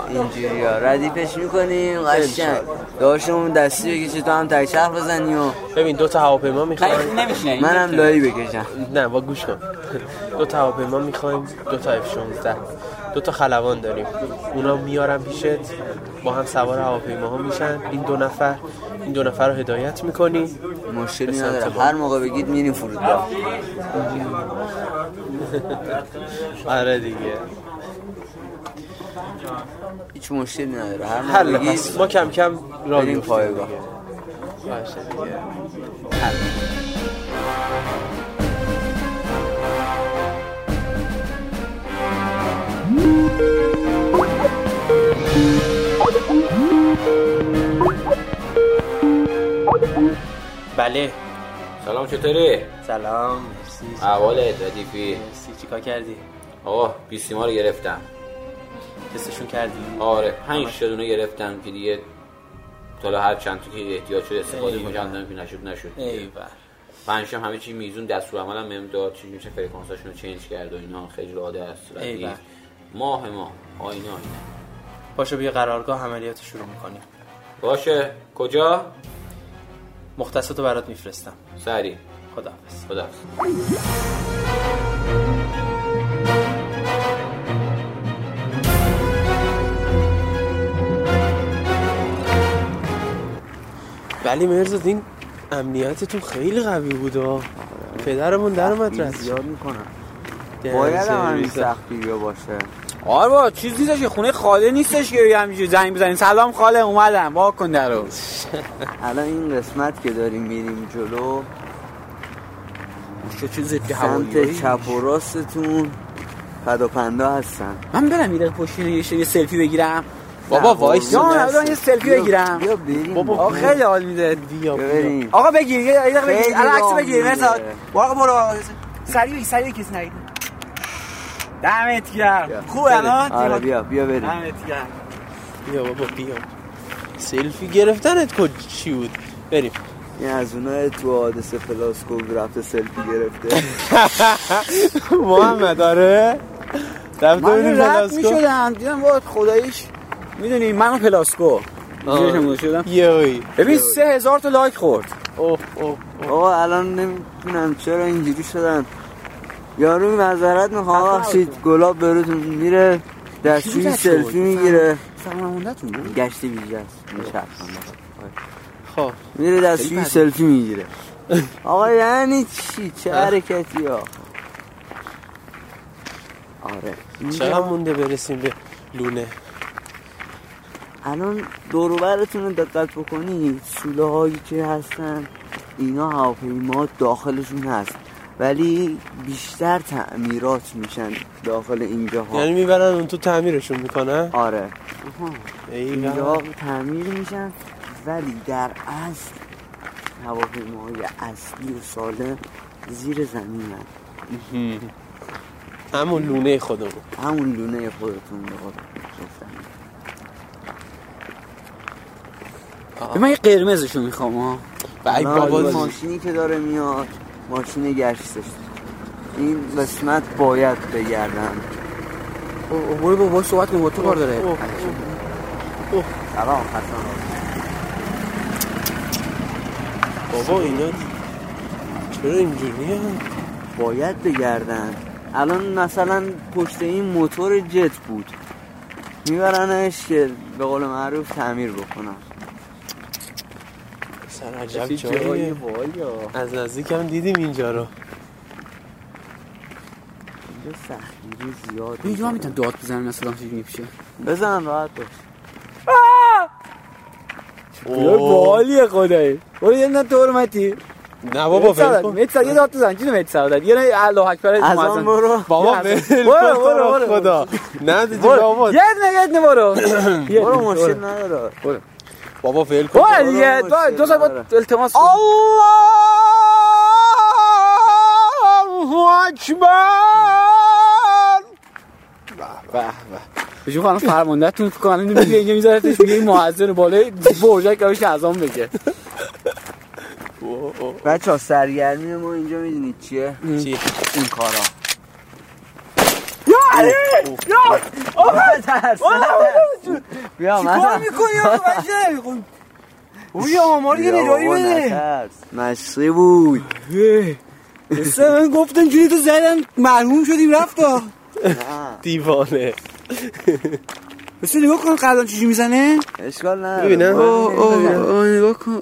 اینجوریه ردیفش میکنیم قشنگ داشتمون دستی بکشی تو هم تکچرخ بزنی و ببین دو تا هواپیما میخوایم. نمیشینه منم لایی بکشم. نه با گوش کن. دو تا هواپیما میخوایم، دو تا F-16، دو تا خلبان داریم. اونا میارن پیشت، با هم سوار هواپیماها میشن. این دو نفر رو هدایت میکنی. مشکلی نداره، هر موقع بگید میریم فرودگاه. آره دیگه هیچ مشکلی نداره، هر موقع بگید ما کم کم راه میریم پایگاه. باشه دیگه. بله سلام، چطوری؟ سلام، مرسی. احوالت ردیفی؟ مرسی. چیکار کردی؟ آقا بیسیما رو گرفتم. تستشون کردی؟ آره 5 دونه گرفتم که دیگه تا هر چند تا که احتیاج شد استفاده کنم که نشد. ایول 5 همه چی میزون، دستور عملم مهم داد، چه جوری فرکانساشون رو چنج کرد و اینا. خیلی عاده است. ایول ماه آینه. باشه بیا قرارگاه عملیات شروع می‌کنیم. باشه کجا؟ مختصاتو برات میفرستم سریع. خداحافظ. ولی مهرزاد این امنیتتون خیلی قوی بود. پدرمون در اومد رد زیاد میکنن. باید همین سختی بیا باشه. آره با چیز نیستش که خونه خاله نیستش که همینجوری زنگ بزنیم سلام خاله اومدم وا کن درو. الان این قسمت که داریم میریم جلو چه چیزی که سمت چپ و راستتون پداپندا هستن. من برم میره پشتین یه سلفی بگیرم. بابا وایس جان یه سلفی بگیرم. بابا خیلی حال میده. بیا آقا بگیر یه دقیقه بگیر عکس بگیر مثلا. آقا برو سریع کس نگید. دمت گرم. خوبه الان؟ آره بیا بریم. دمت گرم. بیا بابا بیا. سلفی گرفتنت چی بود؟ بریم. این از اونای تو حادثه فلاسکوب رفته سلفی گرفته. محمد آره رفت ببینیم فلاسکوب. من رد میشدم دیدم وای خداییش میدونی من فلاسکوب یهوی ببین 3000 تا لایک خورد. اوه الان نمیدونم چرا اینجوری شدن. یارو معذرت میخوام بخشید گلاب براتون میره دستوری سلفی میگیره سرموندتون گشتی ویژه است میشه. خب میره دستوری سلفی میگیره. آقا یعنی چی؟ چه حرکتی آقا. آره چقدر مونده برسیم به لونه؟ الان دور و برتون رو دقت بکنید، سوله هایی که هستن اینا هواپیما داخلشون هست ولی بیشتر تعمیرات میشن داخل اینجاها. یعنی میبرن اون تو تعمیرشون میکنن؟ آره اینجا تعمیر میشن ولی در اصل هواپیماهای اصلی و سالم زیر زمین هستن. همون لونه خودتون بخورن. من یه قرمزشو میخوام ها. بابا ماشینی که داره میاد ماشین گشتش این قسمت باید بگردم. برو بابا صحبت کن با تو کار داره. سلام حسن بابا اینا چرا اینجوریه؟ باید بگردن. الان مثلا پشت این موتور جت بود میبرنش که به قول معروف تعمیر بکنن. عجب جاییه. از نزدیک هم دیدیم اینجا رو. اینجا سختگیری زیاده. اینجا میتونم داد بزنم مثلا چیزی نمیشه. بزن راحت باش. اوه باحالیه خدایی. برو یه دور متی. نه بابا فکر کن. مت یه داد بزن. چی مت سعادت. یه الله اکبر از برو. بابا برو خدا. نه دیگه بابا. یه نه برو. برو مشکل نداره. برو. بابا فعل کن. وای دو ساعت التماس. الله اکبر. به به بچو خانم فرماندهتون فکر کنم اینو میگه، اینجا میذارتش میگه مؤذن بالای برجک داره که اذان بگه. بچا سرگرمی ما اینجا میدونید چیه؟ چی؟ این کارا. یا علی! یا! آخه ترس. بیا من. چیکار میکنی بچه؟ بیا ما رو نجایی بده. مشقی بود. اصلا گفتن جوری تو زدن مرحوم شدیم رفتا. دیوانه. بسه نگاه کن قلبم چیجی میزنه؟ اشکال نه ببینم نگاه کن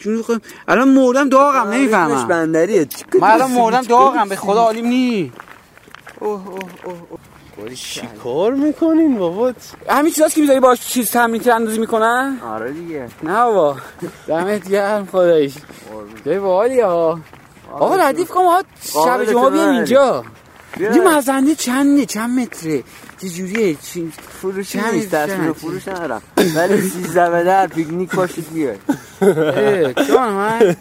چونی خواهیم الان مردم داغم نمیفهمم بندریه من الان مردم داغم به خدا عالیم نی چی کار میکنین بابات؟ همین چیزاست که میذاری باش چیز تمرین اندازی میکنن؟ آره دیگه نه بابا دمت گرم خدایش جای باحالی ها آقا ردیف کن ها شب جمعه بیان اینجا این مزنده چند متره چه جوریه فروشی نیست تصمیم فروش ندارم ولی 13 به در پیکنیک پاشید بیاد چون من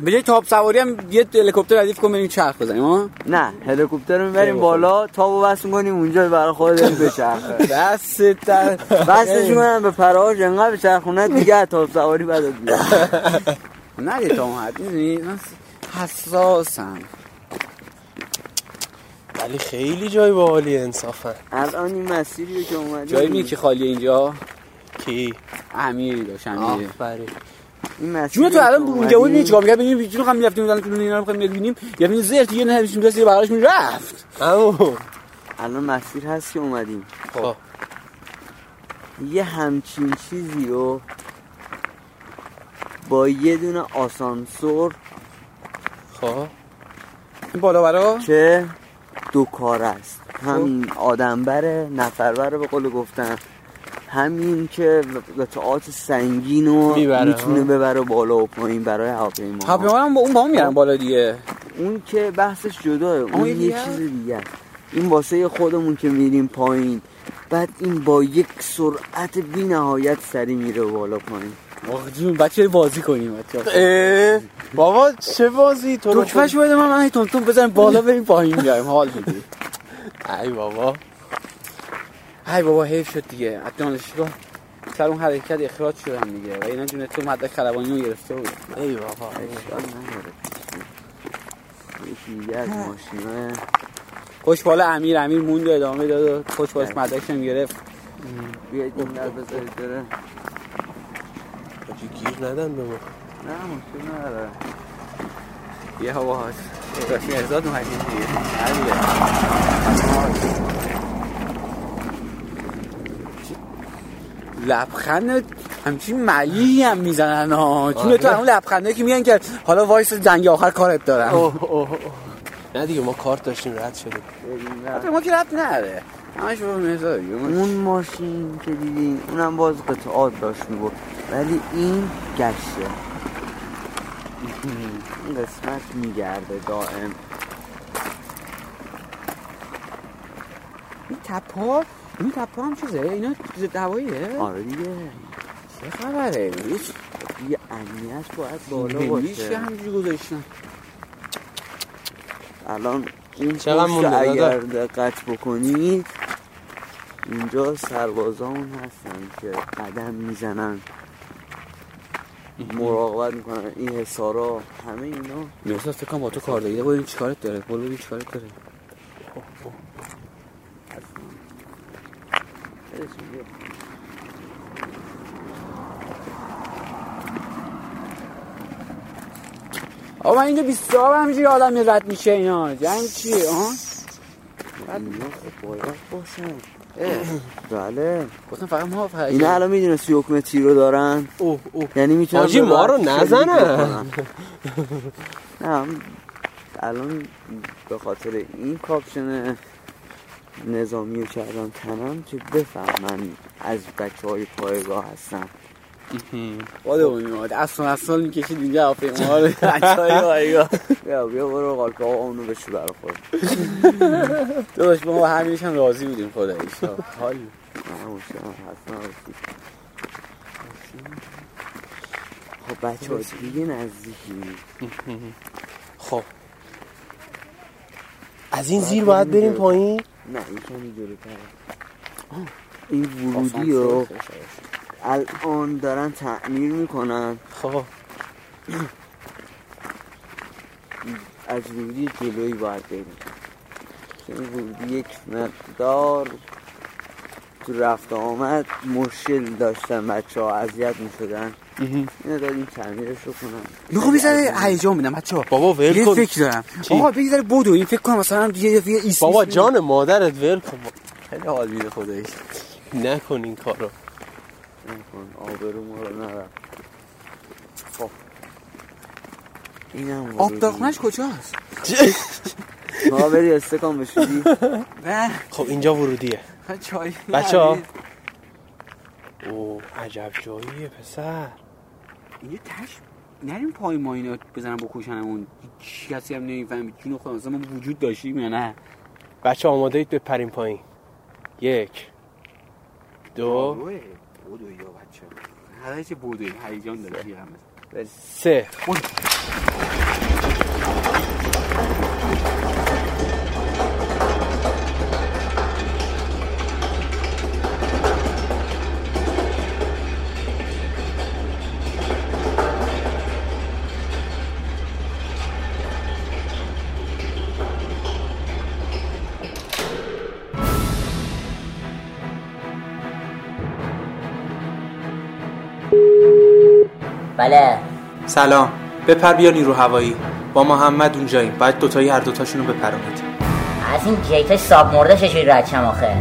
به جای تاب سواری هم یه هلیکوپتر ردیف کن بریم چرخ بزنیم ها نه هلیکوپتر رو میبریم بالا تابو بس می‌کنیم اونجا برای خودمون بچرخه بسش می‌کنم به پرواز انقدر بچرخونه دیگه تاب سواری بدت میاد نه یه تامت می‌دونی من حساسم ولی خیلی جای باحالی انصافا الان این مسیریه که اومدیم جایی می که خالیه اینجا کی امیر داشتم آفرین این مسیر تو الان اونجا بود نیچا میگه ببینیم چی رو هم می‌رفتیم مثلا تو اینا رو می‌خوایم ببینیم یعنی زرت دیگه نه هیچ کسی براش میرفت اما الان مسیر هست که اومدیم خب یه همچین چیزی رو با یه دونه آسانسور خب این بالا برا چه دو کار است همین آدم بره نفر بره به قول گفتن همین که قطعات سنگین رو میتونه ببره بالا و پایین برای هواپیما هواپیما هم اون با هم میرن بالا دیگه اون که بحثش جداه اون یه چیز دیگه این واسه خودمون که میریم پایین بعد این با یک سرعت بی نهایت سری میره بالا پایین آخ جون بچه بازی کنیم بچه بابا چه بازی تو رو دکمه‌شو بده من تونتون بزنم بالا بریم پایین بیایم حال بدی ای بابا حیف شد دیگه دانشگاه سر اون حرکت اخراج شدم دیگه و اینا جون تو مدرک خلبانی رو گرفته بود ای بابا اشکال نداره یکی از ماشینه خوشبال امیر موند و ادامه داد خوشبالش مدرکش هم گرفت بیاید این در بذارید داره گیر ندن به ما نه ممکن نداره یه هوا هاست مهرزاد اومدیم دیگه لبخند همچین ملیحی هم میزنن ها چون تو همون لبخندایی که میگن که حالا وایس زنگ آخر کارت دارم نه دیگه ما کارت داشتیم رد شدیم حتی ما که رد نره همش با مهرزاد اون ماشین که دیدیم اونم باز قطعات داشت میبود ولی این گشته این قسمت میگرده دائم این تپا هم چیزه؟ اینا ضد هواییه؟ آره دیگه چه خبره؟ یه امنیت باید بالا باشه چه همجوری گذاشتن الان این پشت اگر دقت بکنید اینجا سربازامون هستن که قدم میزنن مراقبت میکنن این حصارا همه اینا میرسه فکر کنم با تو کار داره ببین چیکارت داره ببین چیکارت داره آقا من اینجا 20 همینجوری آدم رد میشه اینا جنگ چیه ها بعد باید باشه بله گفتم فقط ما اینا الان میدونن 30 تیر رو دارن یعنی میتونن حاجی ما رو نزنن نه الان به خاطر این کاپشن نظامی رو کردم تنم که بفهمن از بچهای پایگاه هستن خودمون اومد اصلا میکشید اینجا هواپیما رو بچهای پایگاه بیا برو قالقا اونو بشو برا خود داداش ما همیشه هم راضی بودیم خدا ان شاء الله حال نموشم حتما خب بچه‌ها دیگه نزدیکی خب از این زیر باید بریم پایین؟ نه این کمی جلوتره. این ورودی رو الان دارن تعمیر میکنن. خب از ورودی جلوی باید بریم. این ورودی یک مقدار تو رفت آمد مشکل داشتن، بچه ها اذیت میشدن. اینا داریم تعمیرش رو کنم. میخوام یه هیجان بدم بچه‌ها. بابا ول کن. یه فکر دارم. آقا بگذار بدو این فکر کنم مثلا یه ایست. بابا جان مادرت ول کن. خیلی حال میده خداییش. نکن این کارو. نکن آبرو ما رو نبر. خب. اینم آب داغونش کجاست؟ ما بری استکان بشویی. نه. خب اینجا ورودیه. چای. بچه‌ها. او عجب جاییه پسر. این تاش نریم پای ما اینا بزنن بکشنمون. کسی هم نمیفهمه چون خود اصلا ما وجود داشتیم یا نه. بچه آماده اید بپریم پایین. 1 2 بودو یا بچه. هر چه بودی هیجان داره دیگه همه. 3 بله سلام، بپر بیا نیرو هوایی. با محمد اونجاییم، باید دوتایی هر دوتاشونو بپرانید. از این جیتای ساب مرده چجوری رد شم آخه؟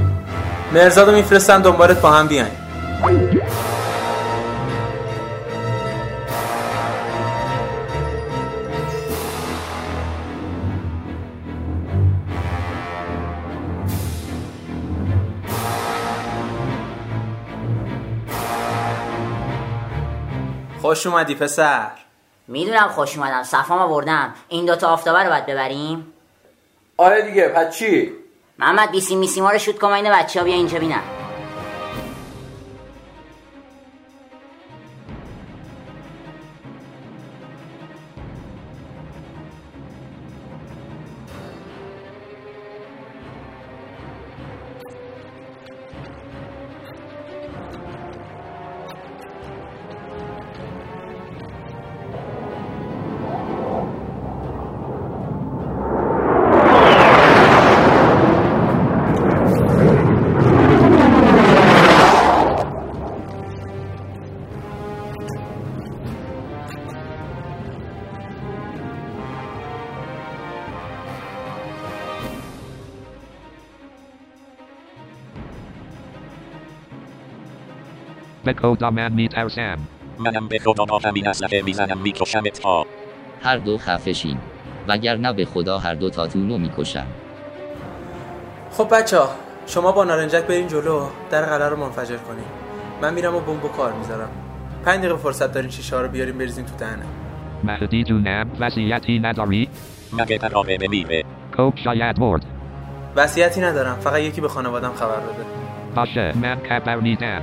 مهرزادو میفرستن دنبالت، با هم بیاین. خوش اومدی پسر. میدونم خوش اومدم، صفام آوردم. این دوتا آفتابه رو باید ببریم. آره دیگه. پس چی؟ محمد بیسیم میسیما رو شوت کن. اینه بچه ها بیا اینجا بینم. منم به خدا نافمین از لفه میزنم میکشمت ها. هر دو خفشین وگرنه به خدا هر دو تاتونو میکشم. خب بچه ها شما با نارنجک برین جلو، در قلعه رو منفجر کنین. من میرم و بمب و کار میذارم. 5 دقیقه فرصت دارین شیشه ها رو بیارین بریزین تو دهنم. مهدی جونم وصیتی نداری؟ مگه ترابه به میوه کوب شاید برد. وصیتی ندارم، فقط یکی به خانوادم خبر بده. باشه من خبر میدم.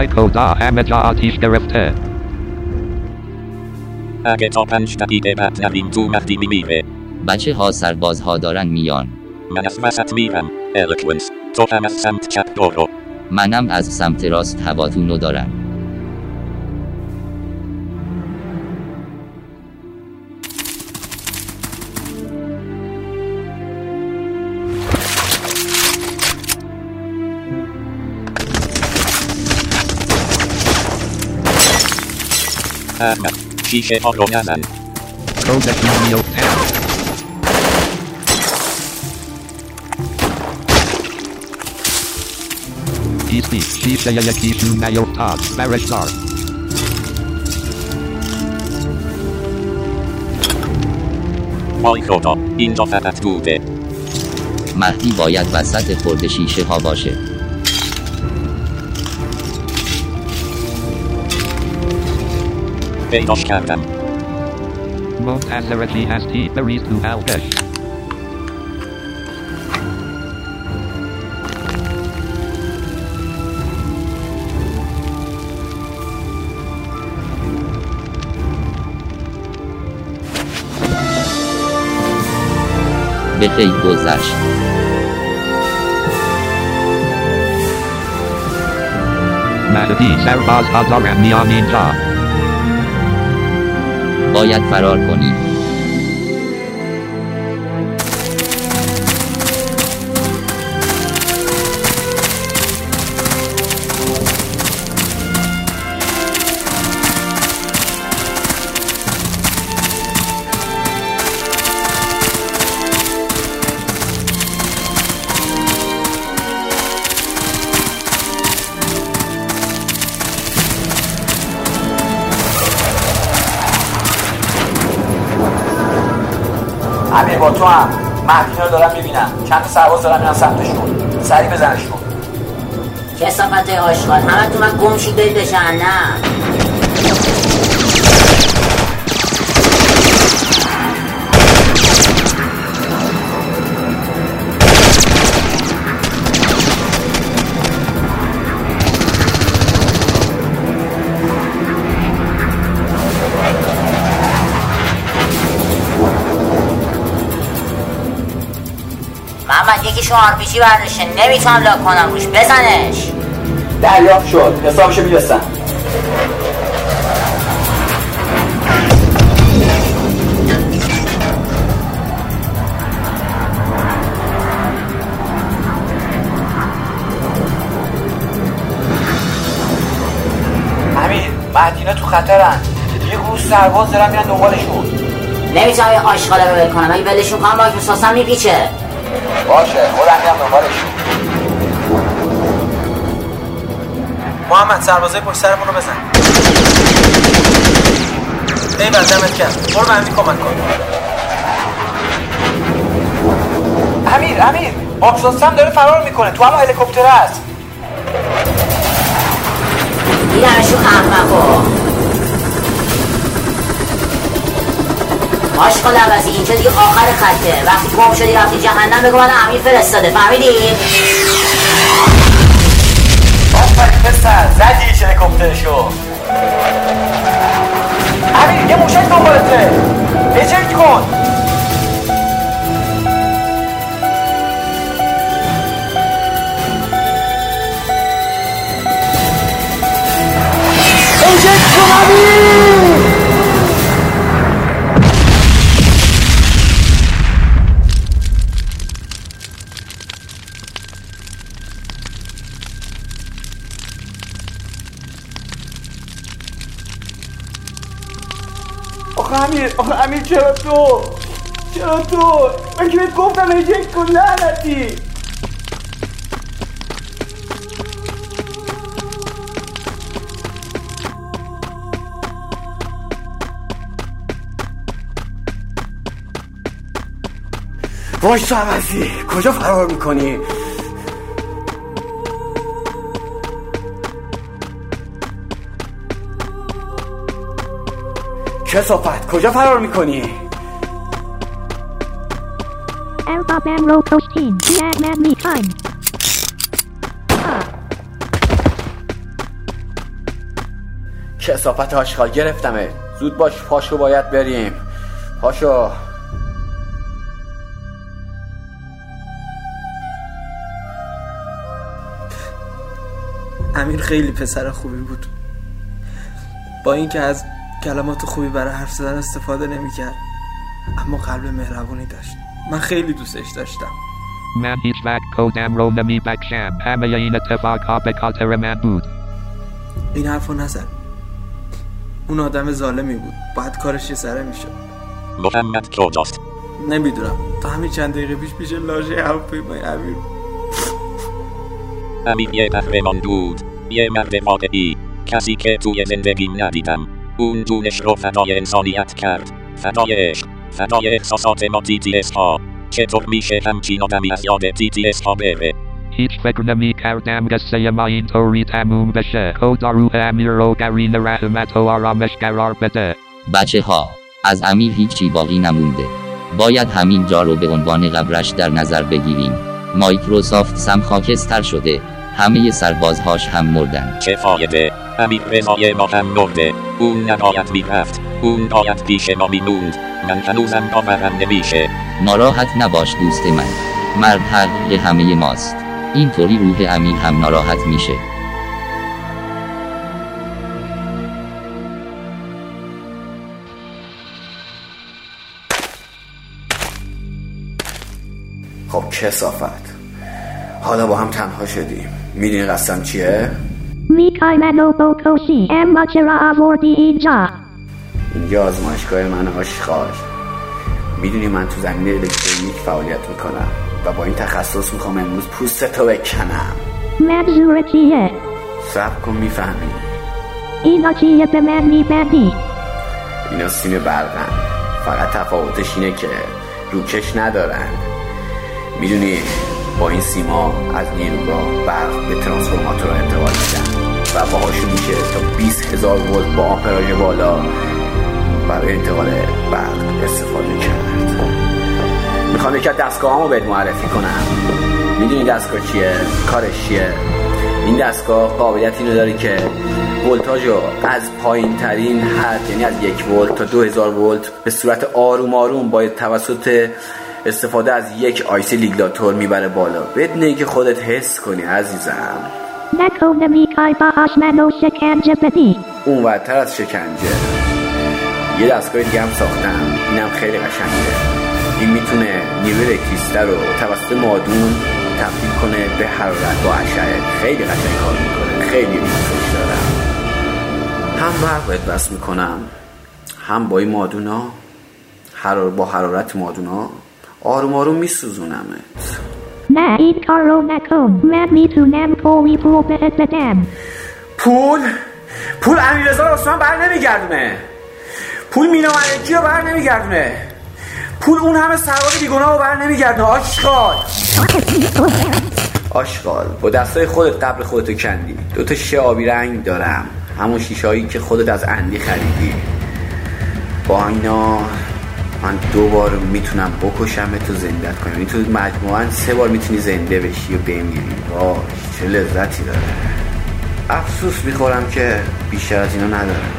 ای خدا همجا آتیش گرفته. اگه تا 5 دقیقه بعد نبیم تو مهدی میمیره. بچه ها سربازها دارن میان. من از وسط میرم الکوئنس، تو هم از سمت چپ برو. منم از سمت راست هواتونو دارم. شیشه ها رو نزن. شیشه یکی شون نیفتاد. برشتار وای خدا، اینجا فقط بوده. مهدی باید وسط خورد شیشه ها باشه. پیداش کردم. منتظرتی هستی؟ بریز تو حلقش. به خیلی گذشت. مهدی سرباز ها دارم میان اینجا. باید فرار کنی. همه با تو هم مهدی رو دارم میبینم. چند سرباز دارم میرم سمتشون. سریع بزنشون. کسافت آشغال، همه تو من گم شید برید به جهنم. محمد یکی شما آرپیجی برداشته، نمیتونم لاک کنم روش، بزنش. دریافت شد، حسابشو میرسم. امیر، مهدینا تو خطرن. یه گروه سرباز دارن میرن دنبالشون. نمیتونم یه آشغاله ببر کنم، اگه ولشون کنم مایکروسافت هم میپیچه. باشه، خودم میام دنبالش. محمد سربازای پشت سرمون رو بزن. ای بردمت کرد، برو به امیر کمک کن. امیر ماکسوستم داره فرار میکنه، تو همه هلیکوپتره هست. دیدمشون احمقا. آشقال عوضی، اینجا دیگه آخر خطه. وقتی گم شدی رفتی جهنم بگو من امیر فرستاده، فهمیدی؟ آفرین پسر، زدی ایچ هلیکوپترشو. امیر یه موشک دنبالته، اجکت کن. اجکت کن امیر. امیر چرا تو من که بهت گفتم ایجکت کن لعنتی. وای تو عوضی، کجا فرار میکنی؟ کسافت، کجا فرار میکنی؟ البابم رو پشتین بیادمم میخوایم. کسافت آشغال، گرفتمه. زود باش، پاشو باید بریم. پاشو. امیر خیلی پسر خوبی بود، با اینکه از کلمات خوبی برای حرف زدن استفاده نمی‌کرد، اما قلب مهربونی داشت. من خیلی دوستش داشتم. من هیچ وقت خودم رو نمی‌بخشم، همه این اتفاق‌ها به خاطر من بود. این حرفو نزن. اون آدم ظالمی بود، بعد کارش یه سره میشد. محمد کجاست؟ نمیدونم، تا همین چند دقیقه پیش میشه لاشه هواپیمای امیر. امیر یه قهرمان بود، یه مرد واقعی، کسی که توی زندگیم ندیدم. اون جونش رو فدای انسانیت کرد، فدای عشق، فدای احساسات ما tts ها. چطور میشه همچین آدمی از یاد tts ها بره؟ هیچ فکر نمی کردم قصه ما این طوری تموم بشه. خدا روح امیر رو گرین رحمت و آرامش قرار بده. بچه ها، از امیر هیچی باقی نمونده. باید همین جا رو به عنوان قبرش در نظر بگیریم. مایکروسافت سم خاکستر شده، همه سربازهاش هم مردن. چه فایده؟ امیر رضای ما هم مرده. اون نباید میرفت، اون باید پیش ما میموند. من هنوزم باورم نمیشه. ناراحت نباش دوست من، مرد حق همه ماست. اینطوری روح امیر هم ناراحت میشه. خب کثافت، حالا با هم تنها شدیم. میدونی قصدم چیه؟ میخوای منو بکشی، اما چرا آوردی اینجا؟ اینجا آزمایشگاه من آشغال. میدونی من تو زمین الکترونیک فعالیت میکنم و با این تخصص میخوام امروز پوستتو بکنم. منظور چیه؟ صبر کن میفهمی. اینا چیه به من میبندی؟ اینا سیم برقن، فقط تفاوتش اینه که روکش ندارن. میدونی با این سیما از نیروگاه برق به ترانسفورماتور انتقال میدن و باهاشون میشه تا 20,000 ولت با آمپراژ بالا برای انتقال برق استفاده کرد. میخوام یکی از دستگاهامو بهت معرفی کنم. میدونی دستگاه چیه؟ کارش چیه؟ این دستگاه قابلیت اینو داره که ولتاژو از پایین ترین حد، یعنی از 1 ولت تا 2000 ولت، به صورت آروم آروم باید توسط استفاده از یک آیسی لیگلاتور میبره بالا. بدنه که خودت حس کنی عزیزم. نکنه میخوای باهاش منو شکنجه بدی؟ اون ورتر از شکنجه یه دستگاه دیگه هم ساختم، اینم خیلی قشنگه. این میتونه نیروی الکتریسیته رو توسط مادون تبدیل کنه به حرارت با اشعه. خیلی قشنگ کار میکنه، خیلی دوستش دارم. هم برق بهت وصل میکنم، هم با این مادونا با حرارت مادونا آروم آروم میسوزونمت. نه این کار رو نکن، من میتونم پولی رو بهت بدم. پول امیررضا رمضانی بر نمیگردونه، پول مینا ملکی رو بر نمیگردونه، پول اون همه سرباز بیگناه رو بر نمیگردونه. آشغال با دستای خودت قبر خودتو کندی. 2 تا شیشه آبی رنگ دارم، همون شیشه‌هایی که خودت از اندی خریدی. با اینا من 2 بار میتونم بکشم تو زندت کنم. این تو مجموعاً 3 بار میتونی زنده بشی و بمیری. واش چه لذتی داره. افسوس میخورم که بیشتر از اینا ندارم.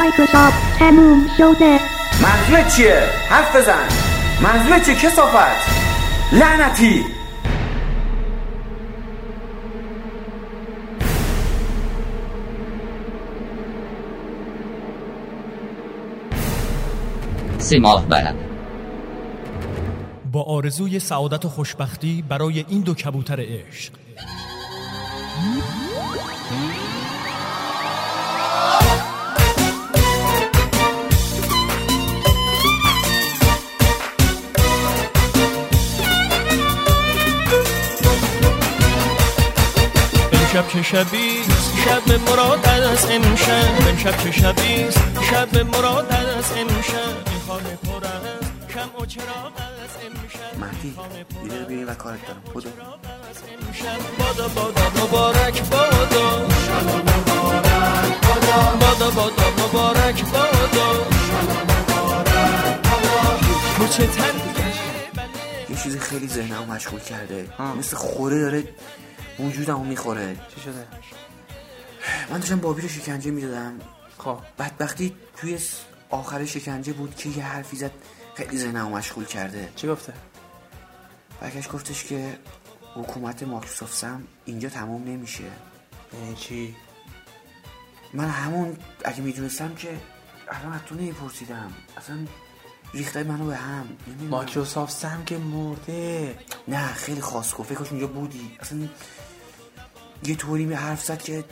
مایکروسافت تموم شده. منظور چیه؟ حرف بزن. منظور چیه کثافت لعنتی؟ سیماه برم. با آرزوی سعادت و خوشبختی برای این 2 کبوتر عشق. امشب چه شبیست، شب مراد از امشب. امشب چه شبیست، شب مراد از امشب. خانه پر از شمع و چراغ از امشب. مهدی دیگه بیایی و کارت دارم. خدا بادا بادا مبارک بادا، شب مبارک بادا. بادا بادا مبارک بادا مچه تن یه چیزی خیلی ذهنم مشغول کرده مثل خوره داره وجودمو میخوره. چی شده؟ من داشتم بابی رو شکنجه میدادم. خب بدبختی توی آخر شکنجه بود که یه حرفی زد خیلی ذهنمو مشغول کرده. چی گفته؟ برگشت گفتش که حکومت مایکروسافت سم اینجا تمام نمیشه. یعنی چی؟ من همون اگه میدونستم که الان از تو نمیپرسیدم. اصلا ریخته منو به هم. مایکروسافت سم که مرده. نه خیلی خاص گفت. فکرش اونجا بودی. اصلا یه طوری می حرف زد که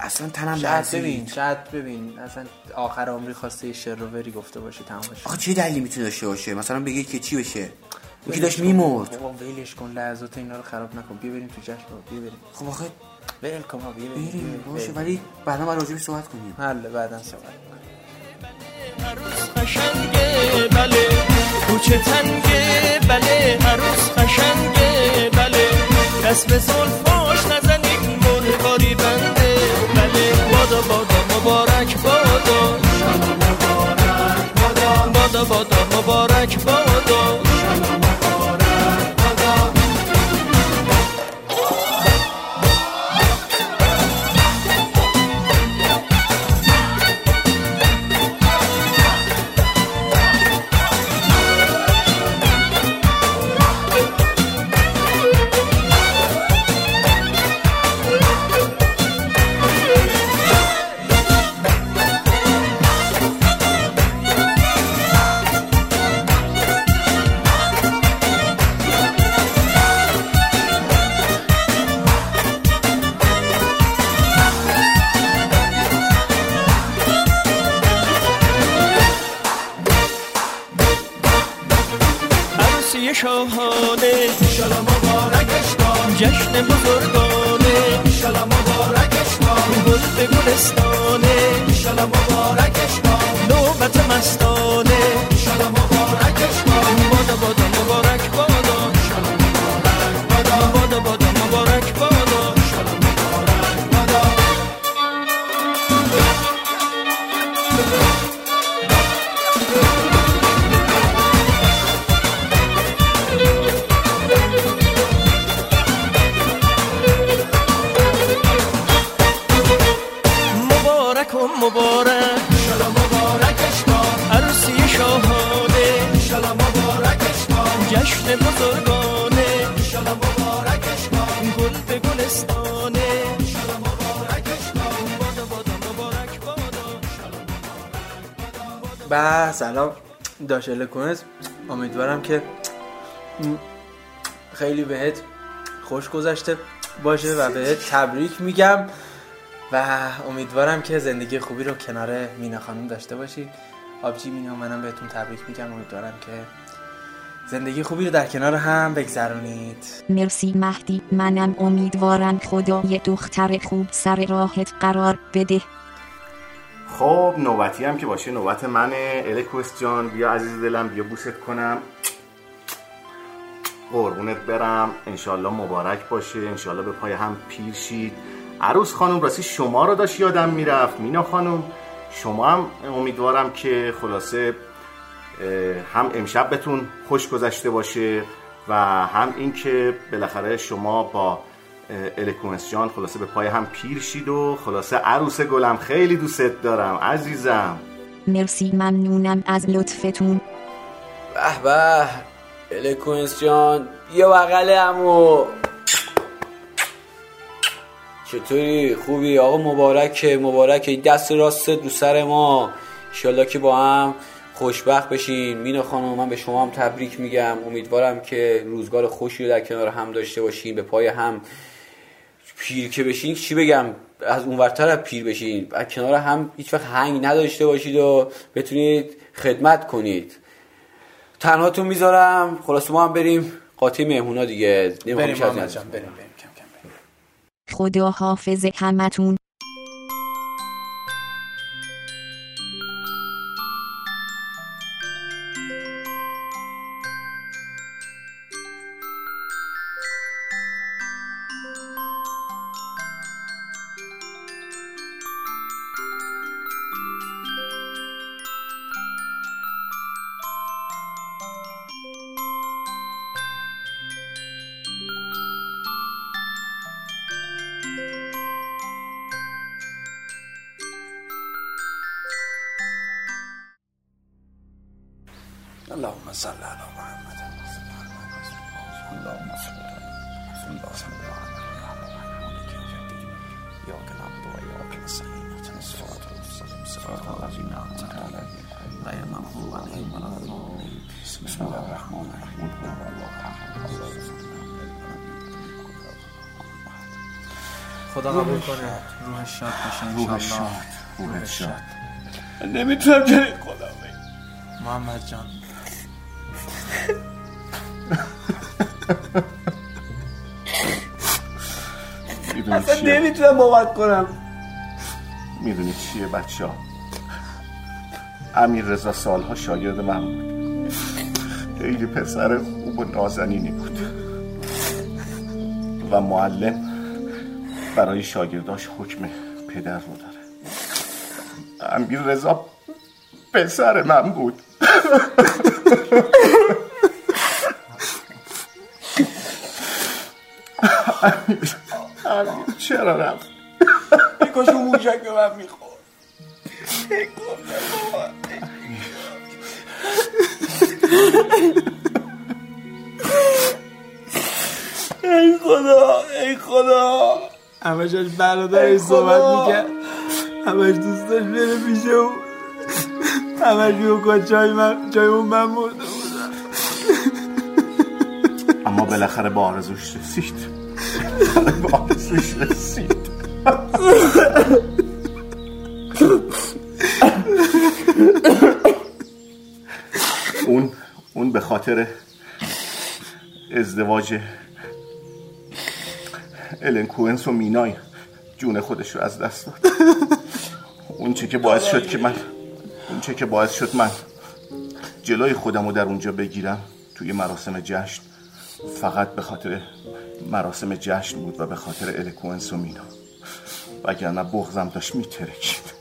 اصلا تنم لرزید. شاید ببین اصلا آخر عمری خواسته شروری گفته باشه تمامش. آخه چه دلیلی میتونه داشته باشه؟ مثلا بگه که چی بشه؟ اون داش میمرد. بابا ولش کن لحظات اینا رو خراب نکن. بیا بریم تو جشن بابا بریم. خب آخه ول کن بابا بریم. باشه ولی بعدا ما راجع بهش صحبت کنیم. حله بعدا صحبت کنیم. هر قشنگه بله کوچه تنگه بله هر روز قشنگه بله دست به زلفاش نزنیم بلواری بنده بله بادا بادا مبارک بادا بادا بادا مبارک بادا سلام داش الکوئنس، امیدوارم که خیلی بهت خوش گذشته باشه و بهت تبریک میگم و امیدوارم که زندگی خوبی رو کنار مینا خانم داشته باشی. آبجی مینا منم بهتون تبریک میگم، امیدوارم که زندگی خوبی رو در کنار هم بگذرونید. مرسی مهدی، منم امیدوارم خدا یه دختر خوب سر راهت قرار بده. خب نوبتی هم که باشه نوبت منه. الکوئنس جان بیا عزیز دلم، بیا بوست کنم، قربونت برم، انشالله مبارک باشه، انشالله به پای هم پیر شید. عروس خانم راستی شما رو داشت یادم میرفت. مینا خانم شما هم امیدوارم که خلاصه هم امشب بهتون خوش گذشته باشه و هم این که بالاخره شما با الکوئنس جان خلاصه به پای هم پیر شید و خلاصه عروس گلم خیلی دوست دارم عزیزم. مرسی، ممنونم از لطفتون. به به الکوئنس جان بیا بغلمو. چطوری خوبی آقا؟ مبارکه مبارکه، دست راست رو سر ما، انشالله که با هم خوشبخت بشین. مینا خانم من به شما هم تبریک میگم، امیدوارم که روزگار خوشی رو در کنار هم داشته باشین، به پای هم پیر که بشین چی بگم، از اونورتر پیر بشین، از کنار هم هیچ وقت هنگ نداشته باشید و بتونید خدمت کنید. تنهاتون میذارم، خلاص ما هم بریم قاطی مهمونا دیگه. بریم محمد جان، بریم کم کم بریم. خدا حافظ همتون. اللهم صل علی محمد اللهم صل علی محمد یا کلام یا کلام سعیم تنسفات سفات عزیز ناتالا لا یمنو علی ملامو بسم الله الرحمن الرحیم خدا قبول کنه روح شاد باشه ان شاء الله روح شاد نمیتونم جلوی خدا بگم محمد جان اصلا نمیتونم باور کنم. میدونی چیه بچه ها؟ امیررضا سالها شاگرد من بود. خیلی پسر خوب و نازنینی بود و معلم برای شاگرداش حکم پدر رو داره. امیررضا پسر من بود. چرا رفت؟ بکش اون موشک به من میخورد. ای خدا ای خدا همش از برادرش صحبت میکرد، همش دوست داشت بره پیشه اون، همش میگفت جای اون من مرده بودم. اما بالاخره با آرزوش رسید. اون به خاطر ازدواج الکوئنس و مینای جون خودش رو از دست داد. اون چه که باعث شد من جلوی خودم رو در اونجا بگیرم توی مراسم جشن، فقط به خاطر مراسم جشن بود و به خاطر الکوئنس و مینا، وگرنه بغضم داشت میترکید.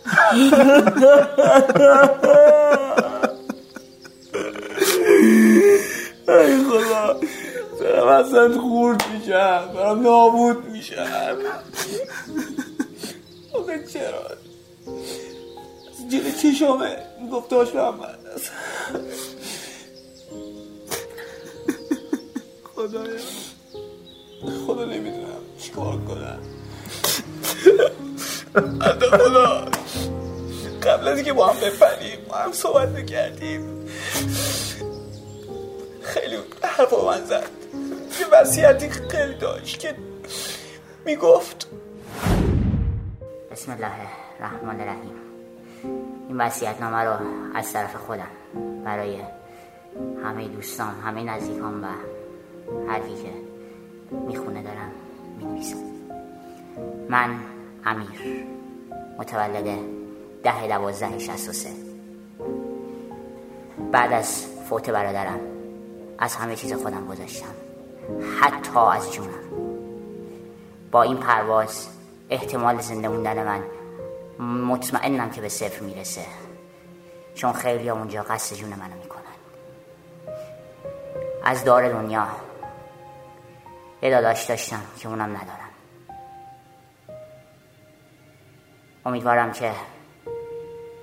ای خدا دارم اصلا خورد میشم، دارم نابود میشم. آخه چرا از جیل چشمه میگفته هاش به هم بندست. خدا نمیدونم چیکار کنم. حتی خدا قبل از اینکه با هم بپریم ما هم صحبت نکردیم. خیلی حرف با من زد، یه وصیتی خیلی داشت که میگفت بسم الله الرحمن الرحیم. این وصیتنامه رو از طرف خودم برای همه دوستان، همه نزدیکان و حرفی که میخونه دارم مینویسم. من امیر، متولد 10/12/63، بعد از فوت برادرم از همه چیز خودم گذاشتم، حتی از جونم. با این پرواز احتمال زنده موندن من مطمئنم که به صفر میرسه، چون خیلی ها اونجا قصد جون منو میکنن. از دار دنیا یه داداش داشتم که اونم ندارم. امیدوارم که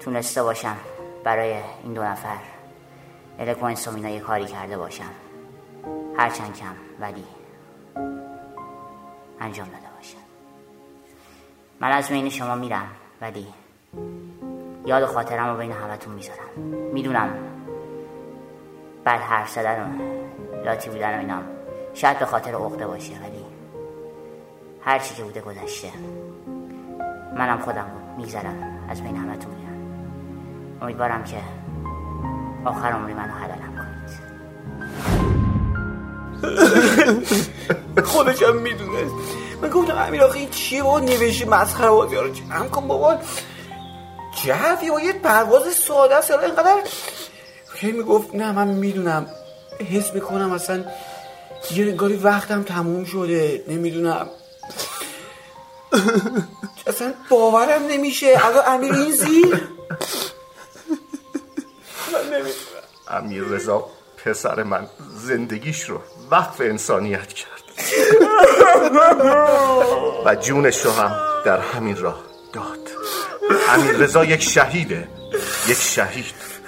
تونسته باشم برای این دو نفر الکوئنس و مینا یه کاری کرده باشم، هرچند کم ولی انجام داده باشم. من از بین شما میرم ولی یاد و خاطرم رو بین همتون میذارم. میدونم بعد حرف زدن و لاتی بودن و اینام شاید به خاطر عقده باشه، ولی هر چی که بوده گذشته. منم خودم میذارم از بین همه تون میرم. امیدوارم که آخر عمری منو حلالم کنید. خودشم میدونست. من گفتم امیر آخه این چیه بابا، نوشی مسخره بازی ها رو جمع کن بابا، جفی با یه پرواز ساده است یارو اینقدر. خیلی میگفت نه من میدونم، حس میکنم اصلا یه نگاری وقتم تموم شده، نمیدونم اصلا باورم نمیشه. الان امیر این زیر امیررضا پسر من زندگیش رو وقف انسانیت کرد و جونش رو هم در همین راه داد. امیررضا یک شهیده، یک شهید.